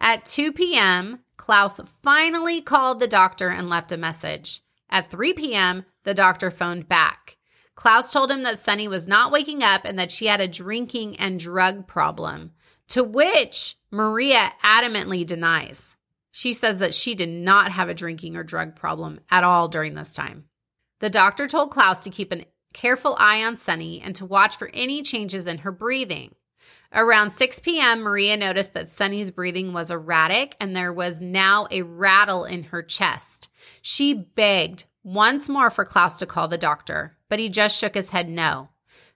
At two p.m., Claus finally called the doctor and left a message. At three p.m., the doctor phoned back. Claus told him that Sunny was not waking up and that she had a drinking and drug problem, to which Maria adamantly denies. She says that she did not have a drinking or drug problem at all during this time. The doctor told Claus to keep an careful eye on Sunny and to watch for any changes in her breathing. Around six p.m., Maria noticed that Sunny's breathing was erratic and there was now a rattle in her chest. She begged once more for Claus to call the doctor, but he just shook his head no.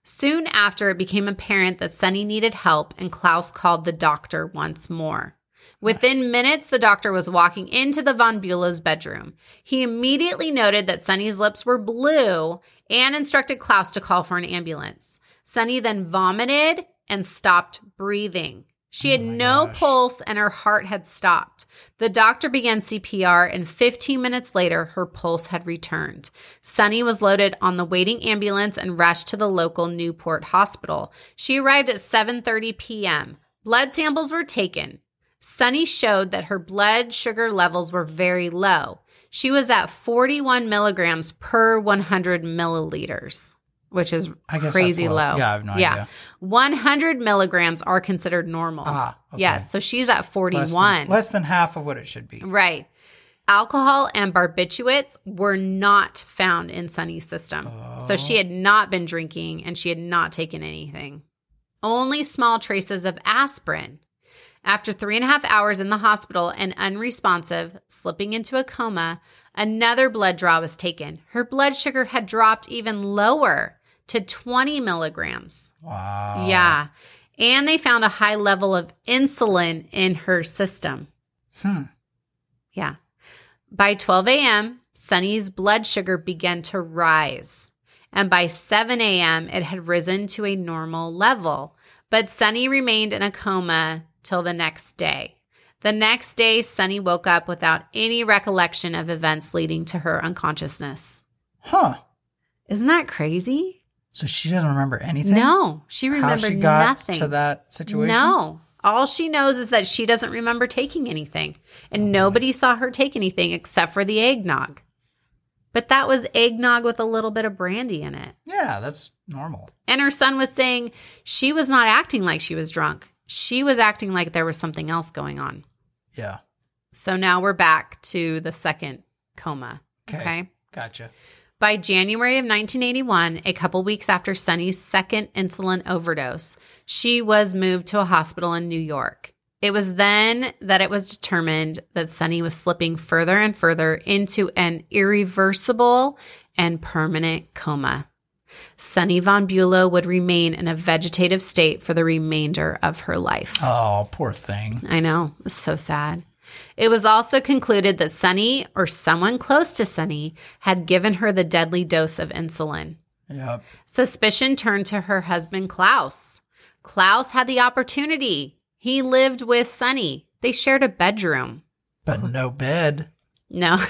Soon after, it became apparent that Sunny needed help, and Claus called the doctor once more. Within nice. minutes, the doctor was walking into the von Bülow's bedroom. He immediately noted that Sunny's lips were blue and instructed Claus to call for an ambulance. Sunny then vomited and stopped breathing. She had oh no gosh. pulse and her heart had stopped. The doctor began C P R, and fifteen minutes later, her pulse had returned. Sunny was loaded on the waiting ambulance and rushed to the local Newport hospital. She arrived at seven thirty p.m. Blood samples were taken. Sunny showed that her blood sugar levels were very low. She was at forty-one milligrams per one hundred milliliters. Which is I guess crazy low. low. Yeah, I have no yeah. idea. one hundred milligrams are considered normal. Ah, okay. Yes, so she's at forty-one. Less than, less than half of what it should be. Right. Alcohol and barbiturates were not found in Sunny's system. Oh. So she had not been drinking and she had not taken anything. Only small traces of aspirin. After three and a half hours in the hospital and unresponsive, slipping into a coma, another blood draw was taken. Her blood sugar had dropped even lower to twenty milligrams. Wow. Yeah. And they found a high level of insulin in her system. Hmm. Yeah. By twelve a.m., Sunny's blood sugar began to rise. And by seven a.m., it had risen to a normal level. But Sunny remained in a coma till the next day. The next day, Sunny woke up without any recollection of events leading to her unconsciousness. Huh. Isn't that crazy? So she doesn't remember anything? No, she remembered nothing. How she got nothing. to that situation? No. All she knows is that she doesn't remember taking anything. And oh, nobody boy. saw her take anything except for the eggnog. But that was eggnog with a little bit of brandy in it. Yeah, that's normal. And her son was saying she was not acting like she was drunk. She was acting like there was something else going on. Yeah. So now we're back to the second coma. Okay. okay? Gotcha. By January of nineteen eighty-one, a couple weeks after Sunny's second insulin overdose, she was moved to a hospital in New York. It was then that it was determined that Sunny was slipping further and further into an irreversible and permanent coma. Sunny von Bülow would remain in a vegetative state for the remainder of her life. Oh, poor thing. I know. It's so sad. It was also concluded that Sunny, or someone close to Sunny, had given her the deadly dose of insulin. Yep. Suspicion turned to her husband, Claus. Claus had the opportunity. He lived with Sunny. They shared a bedroom. But no bed. No.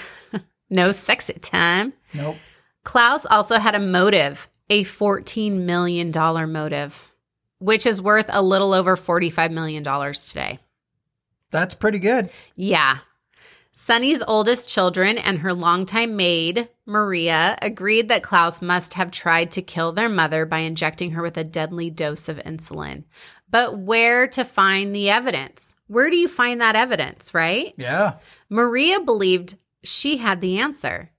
No sexy time. Nope. Claus also had a motive, a fourteen million dollars motive, which is worth a little over forty-five million dollars today. That's pretty good. Yeah. Sunny's oldest children and her longtime maid, Maria, agreed that Claus must have tried to kill their mother by injecting her with a deadly dose of insulin. But where to find the evidence? Where do you find that evidence, right? Yeah. Maria believed she had the answer.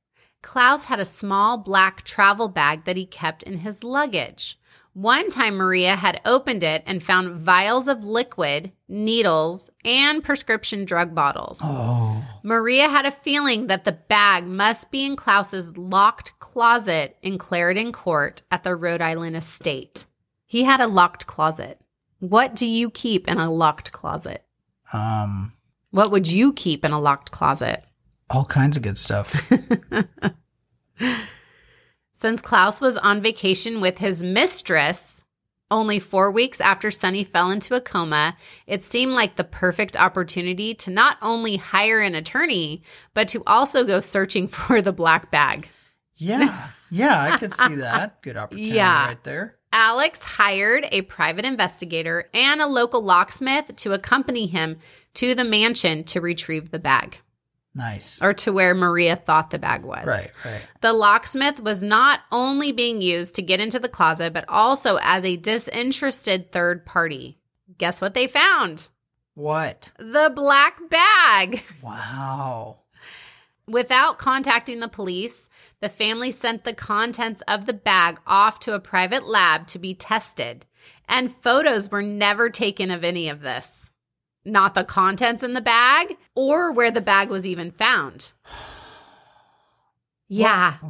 Claus had a small black travel bag that he kept in his luggage. One time, Maria had opened it and found vials of liquid, needles, and prescription drug bottles. Oh. Maria had a feeling that the bag must be in Claus's locked closet in Clarendon Court at the Rhode Island estate. He had a locked closet. What do you keep in a locked closet? Um. What would you keep in a locked closet? All kinds of good stuff. Since Claus was on vacation with his mistress, only four weeks after Sunny fell into a coma, it seemed like the perfect opportunity to not only hire an attorney, but to also go searching for the black bag. Yeah. Yeah, I could see that. Good opportunity yeah. right there. Alex hired a private investigator and a local locksmith to accompany him to the mansion to retrieve the bag. Nice. Or to where Maria thought the bag was. Right, right. The locksmith was not only being used to get into the closet, but also as a disinterested third party. Guess what they found? What? The black bag. Wow. Without contacting the police, the family sent the contents of the bag off to a private lab to be tested. And photos were never taken of any of this. Not the contents in the bag or where the bag was even found. Yeah. Why,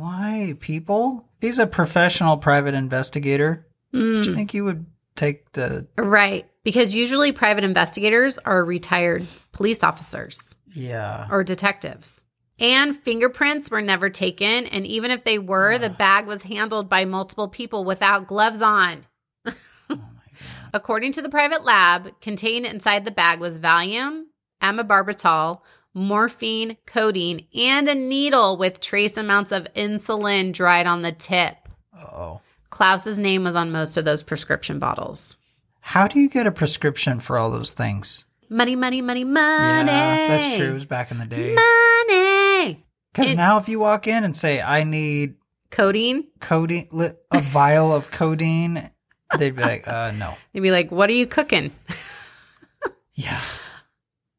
why people? He's a professional private investigator. Mm. Do you think he would take the... Right. Because usually private investigators are retired police officers. Yeah. Or detectives. And fingerprints were never taken. And even if they were, uh. the bag was handled by multiple people without gloves on. According to the private lab, contained inside the bag was Valium, amibarbital, morphine, codeine, and a needle with trace amounts of insulin dried on the tip. Uh-oh. Klaus's name was on most of those prescription bottles. How do you get a prescription for all those things? Money, money, money, money. Yeah, that's true. It was back in the day. Money. Because now if you walk in and say, I need... Codeine? Codeine. A vial of codeine. They'd be like, uh, no. They'd be like, what are you cooking? Yeah.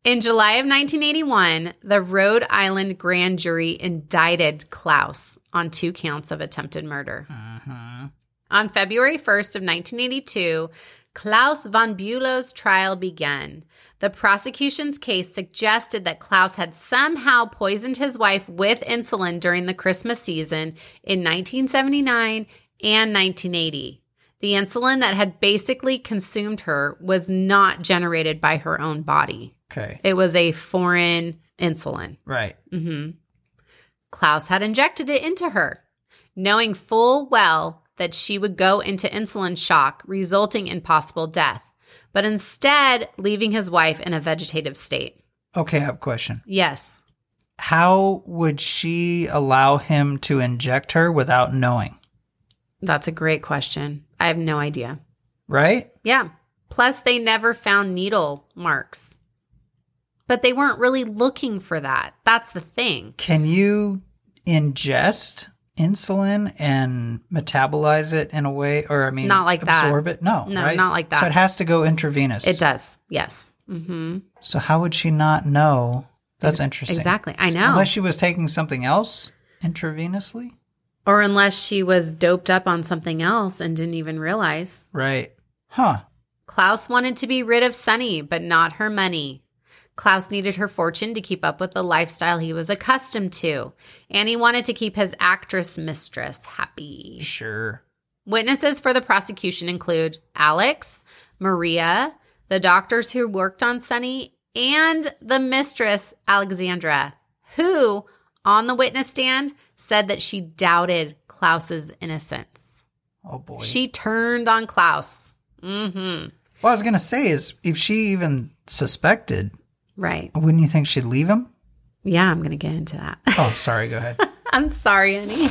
In July of nineteen eighty-one, the Rhode Island grand jury indicted Claus on two counts of attempted murder. Uh-huh. On February first of nineteen eighty-two, Claus von Bülow's trial began. The prosecution's case suggested that Claus had somehow poisoned his wife with insulin during the Christmas season in nineteen seventy-nine and nineteen eighty. The insulin that had basically consumed her was not generated by her own body. Okay. It was a foreign insulin. Right. Mm-hmm. Claus had injected it into her, knowing full well that she would go into insulin shock, resulting in possible death, but instead leaving his wife in a vegetative state. Okay, I have a question. Yes. How would she allow him to inject her without knowing? That's a great question. I have no idea. Right? Yeah. Plus, they never found needle marks. But they weren't really looking for that. That's the thing. Can you ingest insulin and metabolize it in a way, or I mean, not like absorb that. it? No, no, right? Not like that. So it has to go intravenous. It does. Yes. Mm-hmm. So how would she not know? That's interesting. Exactly. I know. Unless she was taking something else intravenously, or unless she was doped up on something else and didn't even realize. Right. Huh. Claus wanted to be rid of Sunny, but not her money. Claus needed her fortune to keep up with the lifestyle he was accustomed to, and he wanted to keep his actress mistress happy. Sure. Witnesses for the prosecution include Alex, Maria, the doctors who worked on Sunny, and the mistress, Alexandra, who, on the witness stand, said that she doubted Klaus's innocence. Oh, boy. She turned on Claus. Mm-hmm. What I was going to say is, if she even suspected... Right. Wouldn't you think she'd leave him? Yeah, I'm going to get into that. Oh, sorry. Go ahead. I'm sorry, honey.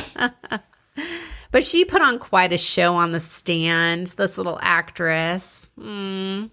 But she put on quite a show on the stand, this little actress. Mm.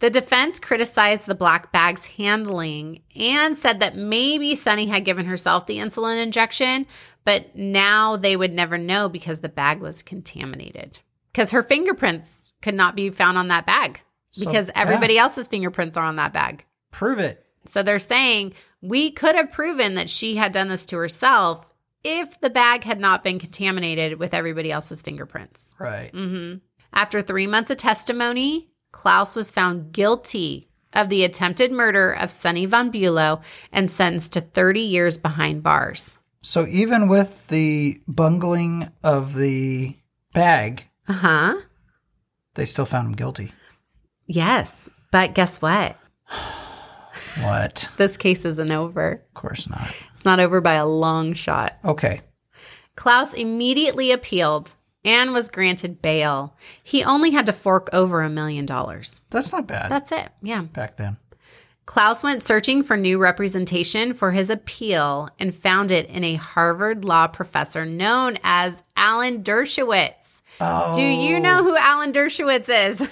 The defense criticized the black bag's handling and said that maybe Sunny had given herself the insulin injection, but now they would never know because the bag was contaminated. Because her fingerprints could not be found on that bag because so, yeah. everybody else's fingerprints are on that bag. Prove it. So they're saying we could have proven that she had done this to herself if the bag had not been contaminated with everybody else's fingerprints. Right. Mm-hmm. After three months of testimony, Claus was found guilty of the attempted murder of Sunny von Bülow and sentenced to thirty years behind bars. So even with the bungling of the bag, uh-huh, they still found him guilty. Yes. But guess what? What? This case isn't over. Of course not. It's not over by a long shot. Okay. Claus immediately appealed and was granted bail. He only had to fork over a million dollars. That's not bad. That's it. Yeah. Back then. Claus went searching for new representation for his appeal and found it in a Harvard law professor known as Alan Dershowitz. Oh. Do you know who Alan Dershowitz is?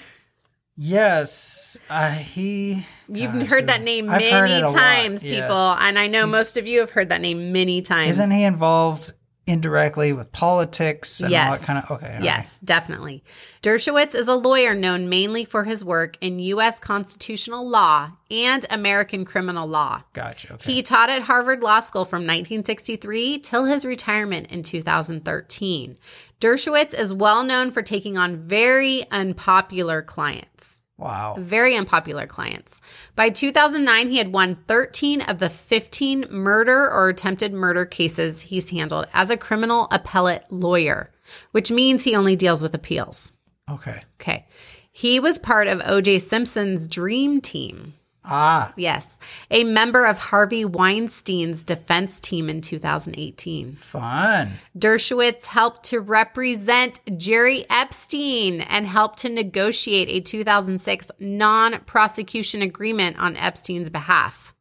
Yes, uh, he... You've uh, heard that name I've many times, yes. people, and I know He's, most of you have heard that name many times. Isn't he involved indirectly with politics and yes. all that kind of... Okay. Yes, right. Definitely. Dershowitz is a lawyer known mainly for his work in U S constitutional law and American criminal law. Gotcha. Okay. He taught at Harvard Law School from nineteen sixty-three till his retirement in two thousand thirteen. Dershowitz is well known for taking on very unpopular clients. Wow. Very unpopular clients. By two thousand nine, he had won thirteen of the fifteen murder or attempted murder cases he's handled as a criminal appellate lawyer, which means he only deals with appeals. Okay. Okay. He was part of O J Simpson's dream team. Ah. Yes. A member of Harvey Weinstein's defense team in two thousand eighteen. Fun. Dershowitz helped to represent Jerry Epstein and helped to negotiate a two thousand six non-prosecution agreement on Epstein's behalf.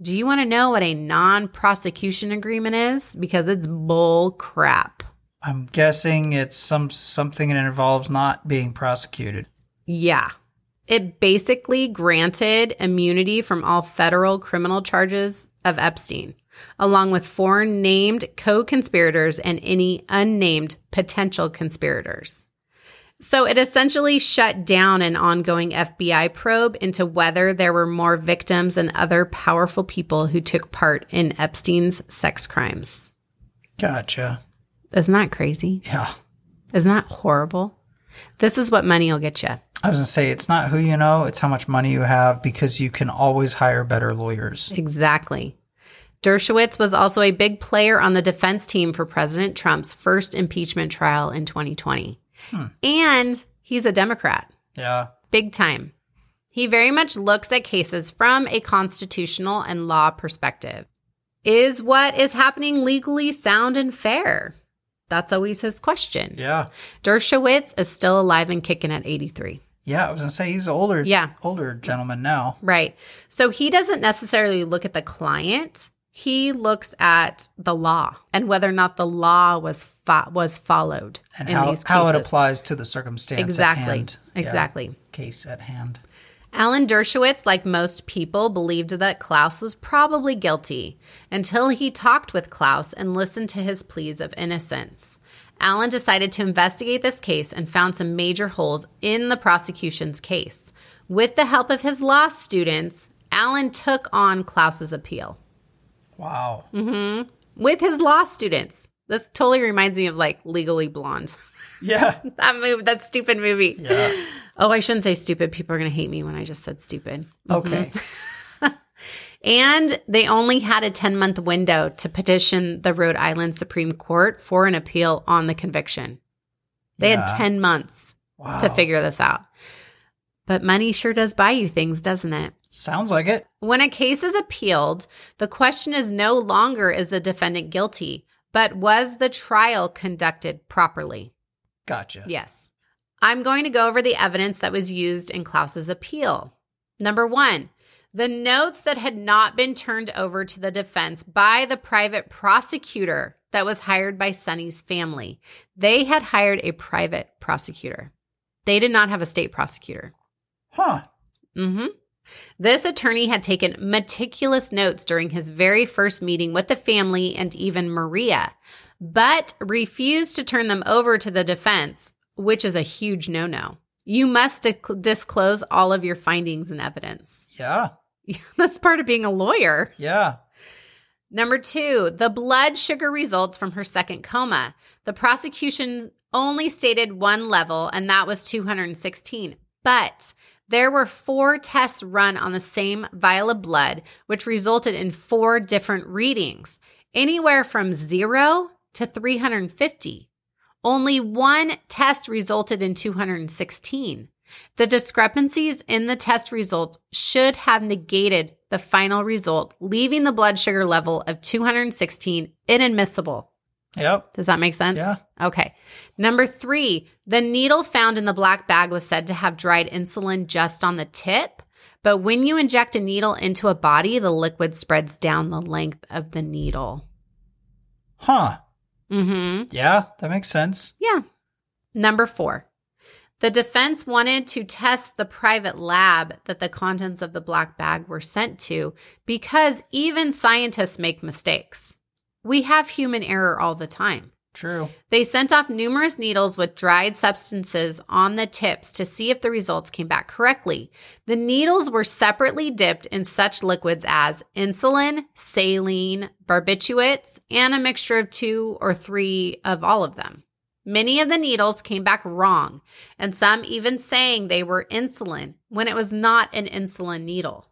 Do you want to know what a non-prosecution agreement is? Because it's bull crap. I'm guessing it's some something that involves not being prosecuted. Yeah. It basically granted immunity from all federal criminal charges of Epstein, along with four named co-conspirators and any unnamed potential conspirators. So it essentially shut down an ongoing F B I probe into whether there were more victims and other powerful people who took part in Epstein's sex crimes. Gotcha. Isn't that crazy? Yeah. Isn't that horrible? This is what money will get you. I was going to say, it's not who you know, it's how much money you have, because you can always hire better lawyers. Exactly. Dershowitz was also a big player on the defense team for President Trump's first impeachment trial in twenty twenty. Hmm. And he's a Democrat. Yeah. Big time. He very much looks at cases from a constitutional and law perspective. Is what is happening legally sound and fair? That's always his question. Yeah. Dershowitz is still alive and kicking at eighty-three. Yeah, I was going to say he's an older, yeah. older gentleman now. Right. So he doesn't necessarily look at the client. He looks at the law and whether or not the law was fo- was followed and in how, these cases. How it applies to the circumstance exactly. at hand. Exactly. Yeah, case at hand. Alan Dershowitz, like most people, believed that Claus was probably guilty until he talked with Claus and listened to his pleas of innocence. Alan decided to investigate this case and found some major holes in the prosecution's case. With the help of his law students, Alan took on Claus's appeal. Wow. Mm-hmm. With his law students. This totally reminds me of, like, Legally Blonde. Yeah. that movie, that stupid movie. Yeah. Oh, I shouldn't say stupid. People are going to hate me when I just said stupid. Okay. Mm-hmm. And they only had a ten-month window to petition the Rhode Island Supreme Court for an appeal on the conviction. They yeah. had ten months wow. to figure this out. But money sure does buy you things, doesn't it? Sounds like it. When a case is appealed, the question is no longer is the defendant guilty, but was the trial conducted properly? Gotcha. Yes. I'm going to go over the evidence that was used in Claus's appeal. Number one, the notes that had not been turned over to the defense by the private prosecutor that was hired by Sunny's family. They had hired a private prosecutor. They did not have a state prosecutor. Huh. Mm-hmm. This attorney had taken meticulous notes during his very first meeting with the family and even Maria, but refused to turn them over to the defense, which is a huge no-no. You must dic- disclose all of your findings and evidence. Yeah. That's part of being a lawyer. Yeah. Number two, the blood sugar results from her second coma. The prosecution only stated one level, and that was two hundred sixteen. But there were four tests run on the same vial of blood, which resulted in four different readings, anywhere from zero to three hundred fifty. Only one test resulted in two hundred sixteen. The discrepancies in the test results should have negated the final result, leaving the blood sugar level of two hundred sixteen inadmissible. Yep. Does that make sense? Yeah. Okay. Number three, the needle found in the black bag was said to have dried insulin just on the tip, but when you inject a needle into a body, the liquid spreads down the length of the needle. Huh. Mm-hmm. Yeah, that makes sense. Yeah. Number four, the defense wanted to test the private lab that the contents of the black bag were sent to because even scientists make mistakes. We have human error all the time. True. They sent off numerous needles with dried substances on the tips to see if the results came back correctly. The needles were separately dipped in such liquids as insulin, saline, barbiturates, and a mixture of two or three of all of them. Many of the needles came back wrong, and some even saying they were insulin when it was not an insulin needle.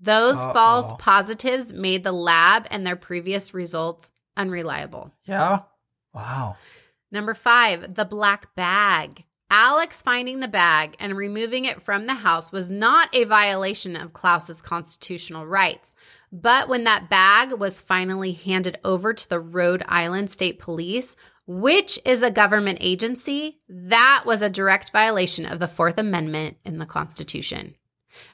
Those Uh-oh. false positives made the lab and their previous results unreliable. Yeah. Wow. Number five, the black bag. Alex finding the bag and removing it from the house was not a violation of Claus's constitutional rights. But when that bag was finally handed over to the Rhode Island State Police, which is a government agency, that was a direct violation of the Fourth Amendment in the Constitution,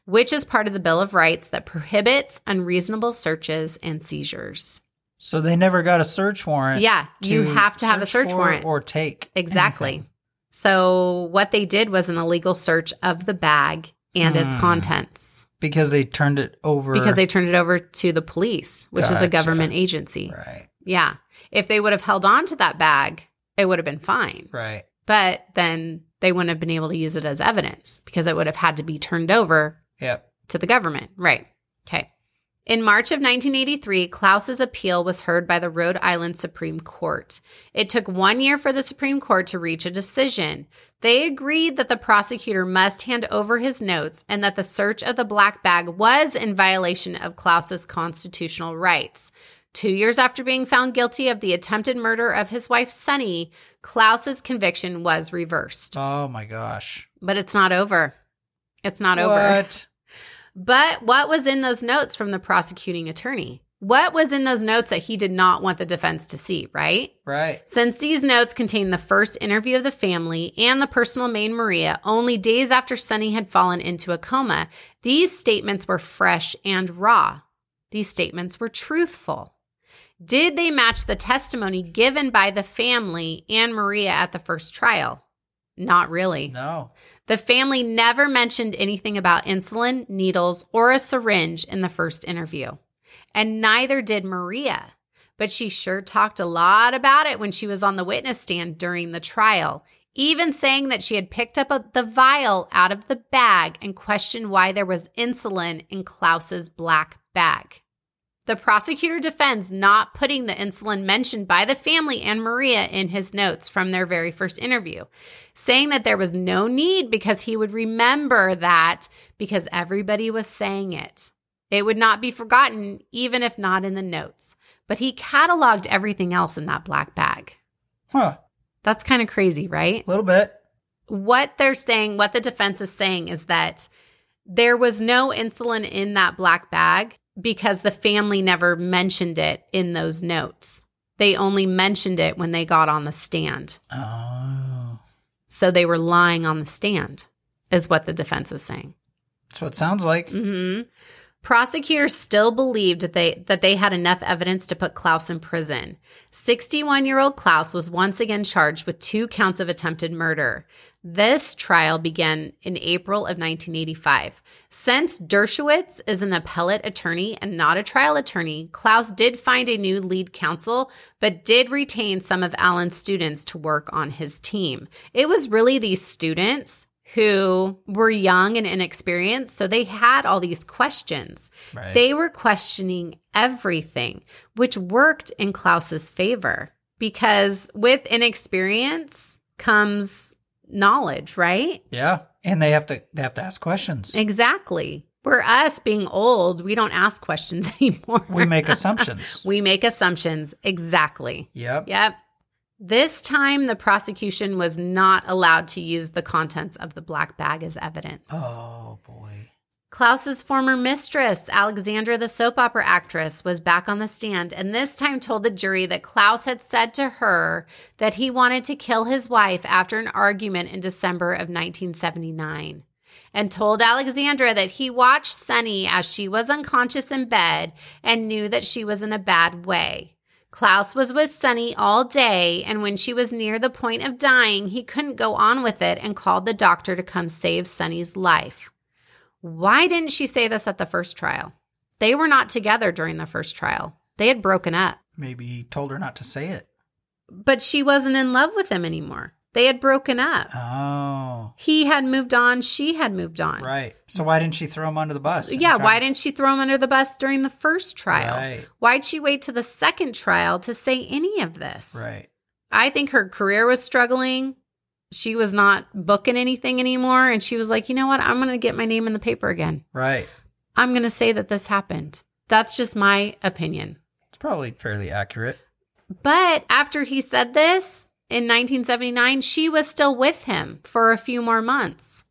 which is part of the Bill of Rights that prohibits unreasonable searches and seizures. So they never got a search warrant. Yeah, you have to have a search warrant. Or take. Exactly. Anything. So what they did was an illegal search of the bag and mm. its contents. Because they turned it over. Because they turned it over to the police, which gotcha. is a government agency. Right. Yeah. If they would have held on to that bag, it would have been fine. Right. But then they wouldn't have been able to use it as evidence because it would have had to be turned over yep. to the government. Right. Okay. In March of nineteen eighty-three, Claus's appeal was heard by the Rhode Island Supreme Court. It took one year for the Supreme Court to reach a decision. They agreed that the prosecutor must hand over his notes and that the search of the black bag was in violation of Claus's constitutional rights. Two years after being found guilty of the attempted murder of his wife, Sunny, Claus's conviction was reversed. Oh, my gosh. But it's not over. It's not what? over. What? But what was in those notes from the prosecuting attorney? What was in those notes that he did not want the defense to see, right? Right. Since these notes contained the first interview of the family and the personal maid Maria only days after Sunny had fallen into a coma, these statements were fresh and raw. These statements were truthful. Did they match the testimony given by the family and Maria at the first trial? Not really. No. The family never mentioned anything about insulin, needles, or a syringe in the first interview. And neither did Maria. But she sure talked a lot about it when she was on the witness stand during the trial, even saying that she had picked up a, the vial out of the bag and questioned why there was insulin in Claus's black bag. The prosecutor defends not putting the insulin mentioned by the family and Maria in his notes from their very first interview, saying that there was no need because he would remember that because everybody was saying it. It would not be forgotten, even if not in the notes. But he cataloged everything else in that black bag. Huh. That's kind of crazy, right? A little bit. What they're saying, what the defense is saying is that there was no insulin in that black bag, because the family never mentioned it in those notes. They only mentioned it when they got on the stand. Oh. So they were lying on the stand, is what the defense is saying. That's what it sounds like. Mm-hmm. Prosecutors still believed that they, that they had enough evidence to put Claus in prison. sixty-one-year-old Claus was once again charged with two counts of attempted murder. This trial began in April of nineteen eighty-five. Since Dershowitz is an appellate attorney and not a trial attorney, Claus did find a new lead counsel, but did retain some of Alan's students to work on his team. It was really these students who were young and inexperienced, so they had all these questions. Right. They were questioning everything, which worked in Claus's favor, because with inexperience comes knowledge, right? Yeah. And they have to they have to ask questions. Exactly. For us being old, we don't ask questions anymore. We make assumptions. We make assumptions. Exactly. Yep. Yep. This time, the prosecution was not allowed to use the contents of the black bag as evidence. Oh, boy. Claus's former mistress, Alexandra the soap opera actress, was back on the stand and this time told the jury that Claus had said to her that he wanted to kill his wife after an argument in December of nineteen seventy-nine, and told Alexandra that he watched Sunny as she was unconscious in bed and knew that she was in a bad way. Claus was with Sunny all day, and when she was near the point of dying, he couldn't go on with it and called the doctor to come save Sunny's life. Why didn't she say this at the first trial? They were not together during the first trial. They had broken up. Maybe he told her not to say it. But she wasn't in love with him anymore. They had broken up. Oh. He had moved on. She had moved on. Right. So why didn't she throw him under the bus? So, yeah. Why didn't she throw him under the bus during the first trial? Right. Why'd she wait to the second trial to say any of this? Right. I think her career was struggling. She was not booking anything anymore. And she was like, you know what? I'm going to get my name in the paper again. Right. I'm going to say that this happened. That's just my opinion. It's probably fairly accurate. But after he said this, in nineteen seventy-nine, she was still with him for a few more months.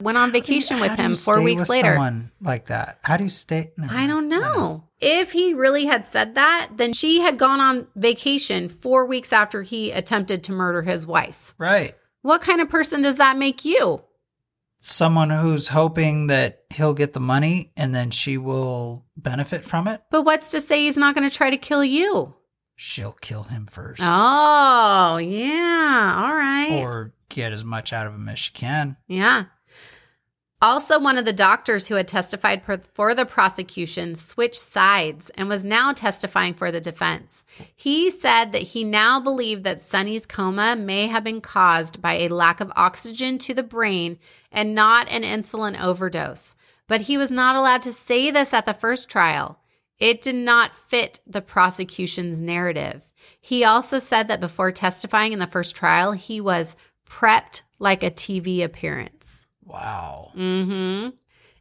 Went on vacation with him four weeks later. How do you stay with someone like that? How do you stay? No, I don't know. I don't. If he really had said that, then she had gone on vacation four weeks after he attempted to murder his wife. Right. What kind of person does that make you? Someone who's hoping that he'll get the money and then she will benefit from it. But what's to say he's not going to try to kill you? She'll kill him first. Oh, yeah. All right. Or get as much out of him as she can. Yeah. Also, one of the doctors who had testified per- for the prosecution switched sides and was now testifying for the defense. He said that he now believed that Sunny's coma may have been caused by a lack of oxygen to the brain and not an insulin overdose. But he was not allowed to say this at the first trial. It did not fit the prosecution's narrative. He also said that before testifying in the first trial, he was prepped like a T V appearance. Wow. Mm-hmm.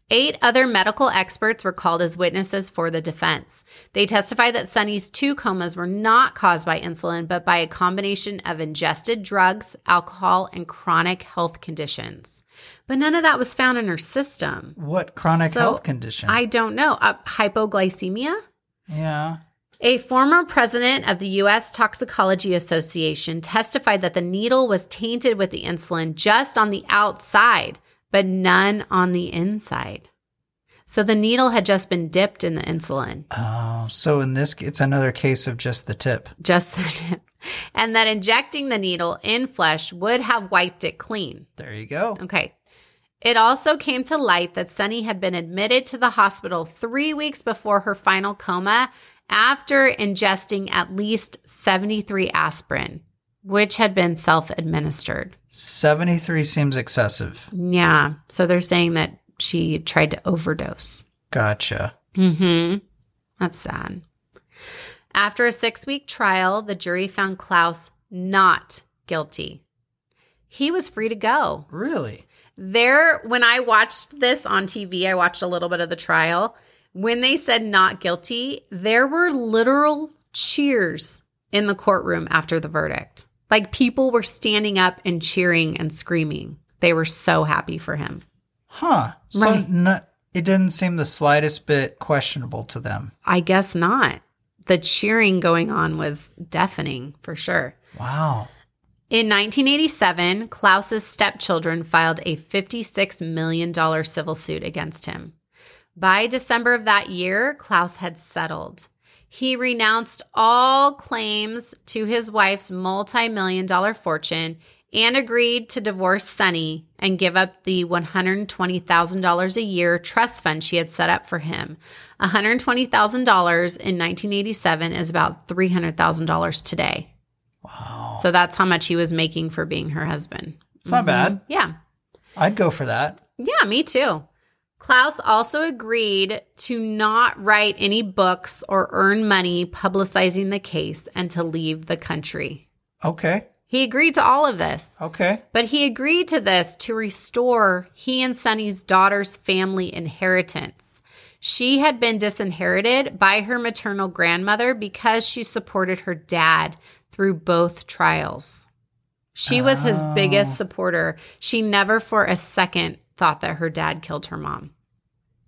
Eight other medical experts were called as witnesses for the defense. They testified that Sunny's two comas were not caused by insulin, but by a combination of ingested drugs, alcohol, and chronic health conditions. But none of that was found in her system. What chronic so, health condition? I don't know. Uh, hypoglycemia? Yeah. A former president of the U S Toxicology Association testified that the needle was tainted with the insulin just on the outside, but none on the inside. So the needle had just been dipped in the insulin. Oh, so in this, it's another case of just the tip. Just the tip. And that injecting the needle in flesh would have wiped it clean. There you go. Okay. It also came to light that Sunny had been admitted to the hospital three weeks before her final coma after ingesting at least seventy-three aspirin, which had been self-administered. seventy-three seems excessive. Yeah. So they're saying that she tried to overdose. Gotcha. Mm-hmm. That's sad. After a six-week trial, the jury found Claus not guilty. He was free to go. Really? There, when I watched this on T V, I watched a little bit of the trial. When they said not guilty, there were literal cheers in the courtroom after the verdict. Like, people were standing up and cheering and screaming. They were so happy for him. Huh. Right. So not, it didn't seem the slightest bit questionable to them. I guess not. The cheering going on was deafening for sure. Wow. In nineteen eighty-seven, Claus's stepchildren filed a fifty-six million dollars civil suit against him. By December of that year, Claus had settled. He renounced all claims to his wife's multi-million dollar fortune and agreed to divorce Sunny and give up the one hundred twenty thousand dollars a year trust fund she had set up for him. one hundred twenty thousand dollars in nineteen eighty-seven is about three hundred thousand dollars today. Wow. So that's how much he was making for being her husband. It's mm-hmm. not bad. Yeah. I'd go for that. Yeah, me too. Claus also agreed to not write any books or earn money publicizing the case and to leave the country. Okay. He agreed to all of this. Okay. But he agreed to this to restore he and Sunny's daughter's family inheritance. She had been disinherited by her maternal grandmother because she supported her dad through both trials. She was oh. his biggest supporter. She never for a second thought that her dad killed her mom.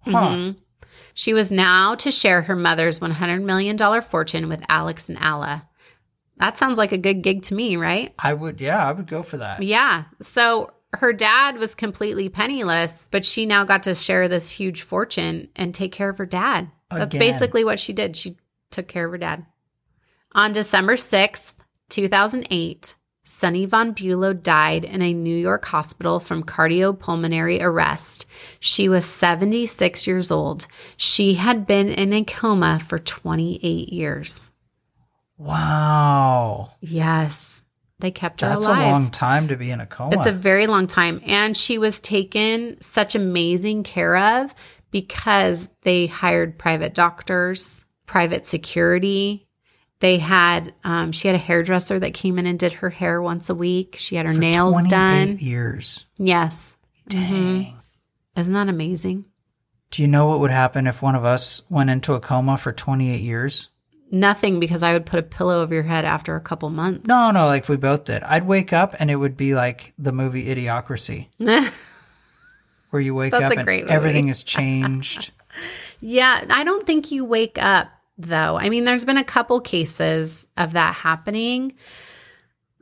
Huh. Mm-hmm. She was now to share her mother's one hundred million dollars fortune with Alex and Ala. That sounds like a good gig to me, right? I would, yeah, I would go for that. Yeah. So her dad was completely penniless, but she now got to share this huge fortune and take care of her dad. Again. That's basically what she did. She took care of her dad. On December sixth, two thousand eight, Sunny von Bülow died in a New York hospital from cardiopulmonary arrest. She was seventy-six years old. She had been in a coma for twenty-eight years. Wow. Yes. They kept her That's alive. That's a long time to be in a coma. It's a very long time. And she was taken such amazing care of because they hired private doctors, private security. They had, um, she had a hairdresser that came in and did her hair once a week. She had her For nails done. twenty-eight years. Yes. Dang. Mm-hmm. Isn't that amazing? Do you know what would happen if one of us went into a coma for twenty-eight years? Nothing, because I would put a pillow over your head after a couple months. No, no, like if we both did. I'd wake up and it would be like the movie Idiocracy. Where you wake That's up and movie. Everything has changed. Yeah, I don't think you wake up though. I mean, there's been a couple cases of that happening,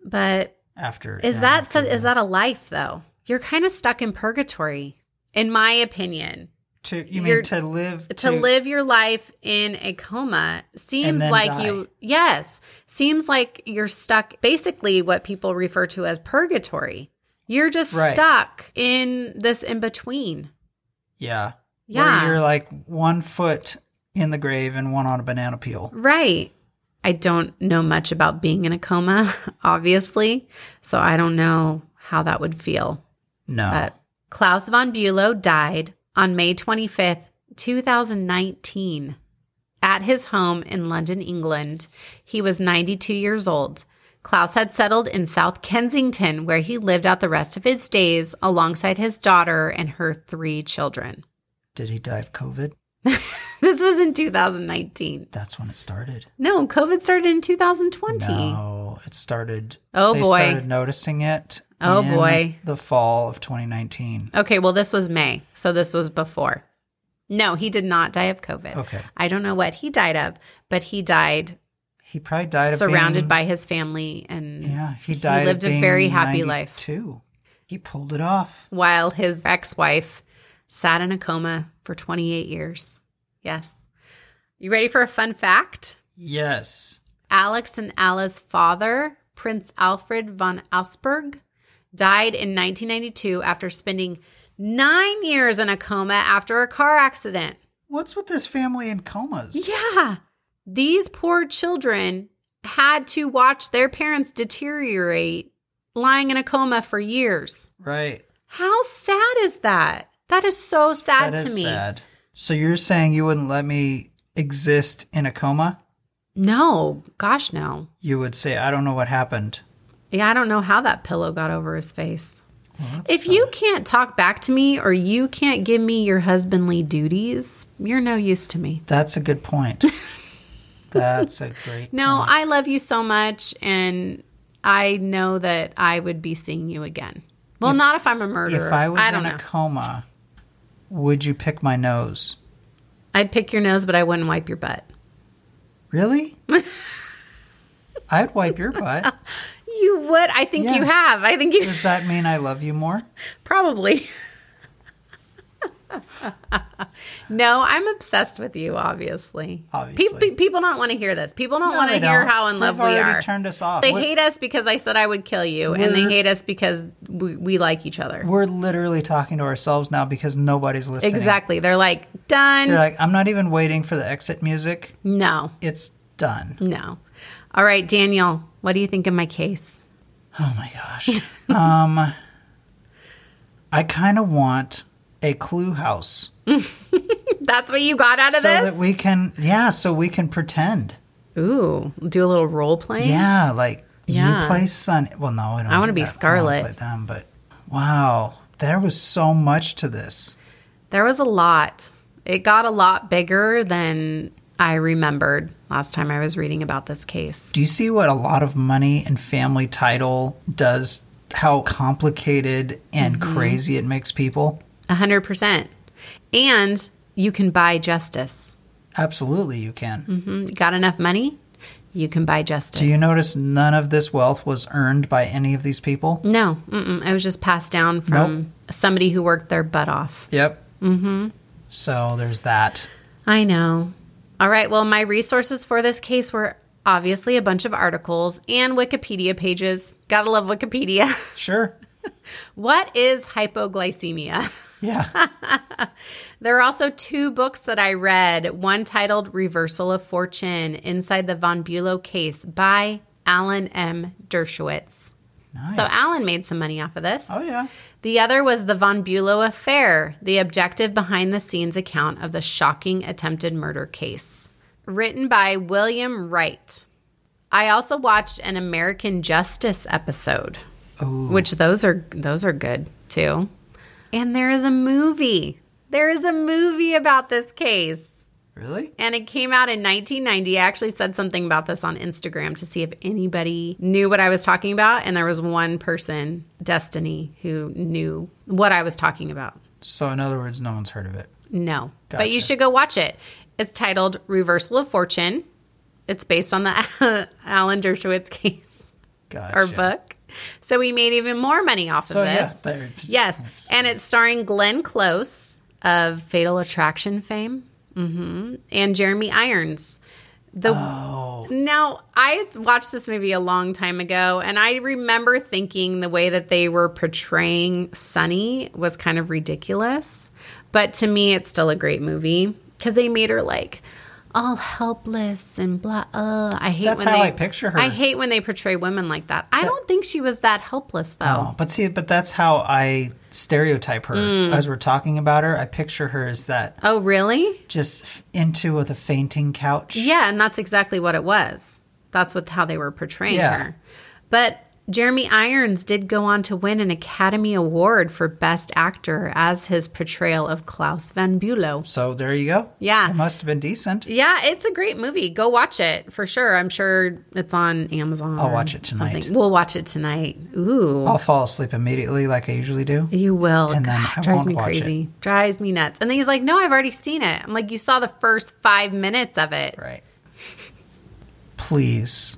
but after is yeah, that after so, is that a life though? You're kind of stuck in purgatory, in my opinion. To you You're, mean to live to, to live your life in a coma seems like die. you yes seems like you're stuck basically what people refer to as purgatory. You're just right. stuck in this in between. Yeah, yeah. Where you're like one foot in the grave and one on a banana peel. Right. I don't know much about being in a coma, obviously, so I don't know how that would feel. No. But Claus von Bülow died on May twenty-fifth, two thousand nineteen, at his home in London, England. He was ninety-two years old. Claus had settled in South Kensington, where he lived out the rest of his days alongside his daughter and her three children. Did he die of COVID? This was in two thousand nineteen. That's when it started. No, COVID started in two thousand twenty. No, it started... Oh, they boy. They started noticing it. Oh, in boy. The fall of twenty nineteen. Okay, well, this was May, so this was before. No, he did not die of COVID. Okay. I don't know what he died of, but he died... He probably died of surrounded being, by his family, and yeah, he, died he lived of being a very happy life. Too. He pulled it off. While his ex-wife sat in a coma for twenty-eight years. Yes. You ready for a fun fact? Yes. Alex and Ala's father, Prince Alfred von Auersperg, died in nineteen ninety-two after spending nine years in a coma after a car accident. What's with this family in comas? Yeah. These poor children had to watch their parents deteriorate lying in a coma for years. Right. How sad is that? That is so sad to me. That is sad. So you're saying you wouldn't let me exist in a coma? No. Gosh, no. You would say, I don't know what happened. Yeah, I don't know how that pillow got over his face. Well, if sad. You can't talk back to me or you can't give me your husbandly duties, you're no use to me. That's a good point. That's a great No, point. I love you so much, and I know that I would be seeing you again. Well, if, not if I'm a murderer. If I was I in a know. coma, would you pick my nose? I'd pick your nose, but I wouldn't wipe your butt. Really? I'd wipe your butt. You would? I think yeah. you have. I think you. Does that mean I love you more? Probably. No, I'm obsessed with you, obviously. Obviously. Pe- pe- people don't want to hear this. People don't no, want to hear how in They've love we are. Turned us off. They we're, hate us because I said I would kill you, and they hate us because we, we like each other. We're literally talking to ourselves now because nobody's listening. Exactly. They're like, done. They're like, I'm not even waiting for the exit music. No. It's done. No. All right, Daniel, what do you think of my case? Oh, my gosh. um, I kind of want... a clue house. That's what you got out of so this? So that we can, yeah, so we can pretend. Ooh, do a little role playing? Yeah, like yeah. you play Sunny. Well, no, I don't I want to be that. Scarlet. I want to play them, but wow, there was so much to this. There was a lot. It got a lot bigger than I remembered last time I was reading about this case. Do you see what a lot of money and family title does, how complicated and mm-hmm. crazy it makes people? A hundred percent. And you can buy justice. Absolutely, you can. Mm-hmm. Got enough money, you can buy justice. Do you notice none of this wealth was earned by any of these people? No. Mm-mm. It was just passed down from nope. somebody who worked their butt off. Yep. Mm-hmm. So there's that. I know. All right. Well, my resources for this case were obviously a bunch of articles and Wikipedia pages. Gotta love Wikipedia. Sure. What is hypoglycemia? Yeah. There are also two books that I read, one titled Reversal of Fortune, Inside the von Bülow Case by Alan M. Dershowitz. Nice. So Alan made some money off of this. Oh, yeah. The other was The Von Bülow Affair, the objective behind-the-scenes account of the shocking attempted murder case, written by William Wright. I also watched an American Justice episode. Ooh. Which those are those are good, too. And there is a movie. There is a movie about this case. Really? And it came out in nineteen ninety. I actually said something about this on Instagram to see if anybody knew what I was talking about. And there was one person, Destiny, who knew what I was talking about. So in other words, no one's heard of it. No. Gotcha. But you should go watch it. It's titled Reversal of Fortune. It's based on the Alan Dershowitz case. Gotcha. Or book. So we made even more money off of so, this. Yeah, just, yes. And it's starring Glenn Close of Fatal Attraction fame. Mm-hmm. And Jeremy Irons. The, oh. Now, I watched this movie a long time ago, and I remember thinking the way that they were portraying Sunny was kind of ridiculous. But to me, it's still a great movie because they made her like all helpless and blah. Uh, I hate. That's when how they, I picture her. I hate when they portray women like that. I that, don't think she was that helpless though. No, but see, but that's how I stereotype her. Mm. As we're talking about her, I picture her as that. Oh, really? Just into with a fainting couch. Yeah, and that's exactly what it was. That's what how they were portraying yeah. her. But Jeremy Irons did go on to win an Academy Award for Best Actor as his portrayal of Claus von Bülow. So there you go. Yeah. It must have been decent. Yeah, it's a great movie. Go watch it for sure. I'm sure it's on Amazon. I'll watch it tonight. Something. We'll watch it tonight. Ooh. I'll fall asleep immediately like I usually do. You will. And then God, I drives won't me crazy. It. Drives me nuts. And then he's like, no, I've already seen it. I'm like, you saw the first five minutes of it. Right. Please,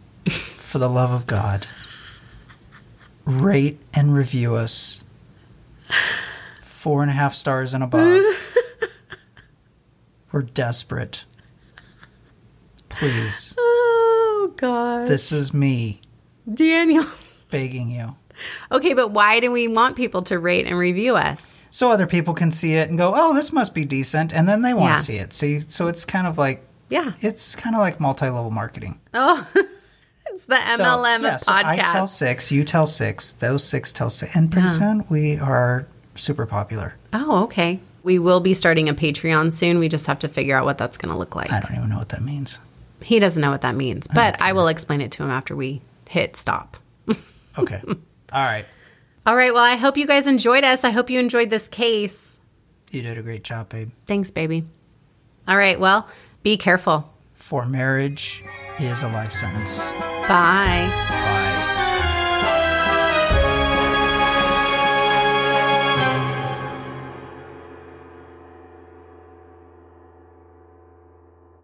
for the love of God. Rate and review us four and a half stars and above. We're desperate. Please. Oh, God. This is me. Daniel. Begging you. Okay, but why do we want people to rate and review us? So other people can see it and go, oh, this must be decent. And then they want to yeah. see it. See? So it's kind of like, yeah, it's kind of like multi-level marketing. Oh, it's the M L M so, yeah, podcast. So I tell six, you tell six, those six tell six. And pretty yeah. soon we are super popular. Oh, okay. We will be starting a Patreon soon. We just have to figure out what that's going to look like. I don't even know what that means. He doesn't know what that means, but okay. I will explain it to him after we hit stop. Okay. All right. All right. Well, I hope you guys enjoyed us. I hope you enjoyed this case. You did a great job, babe. Thanks, baby. All right. Well, be careful. For marriage is a life sentence. Bye. Bye.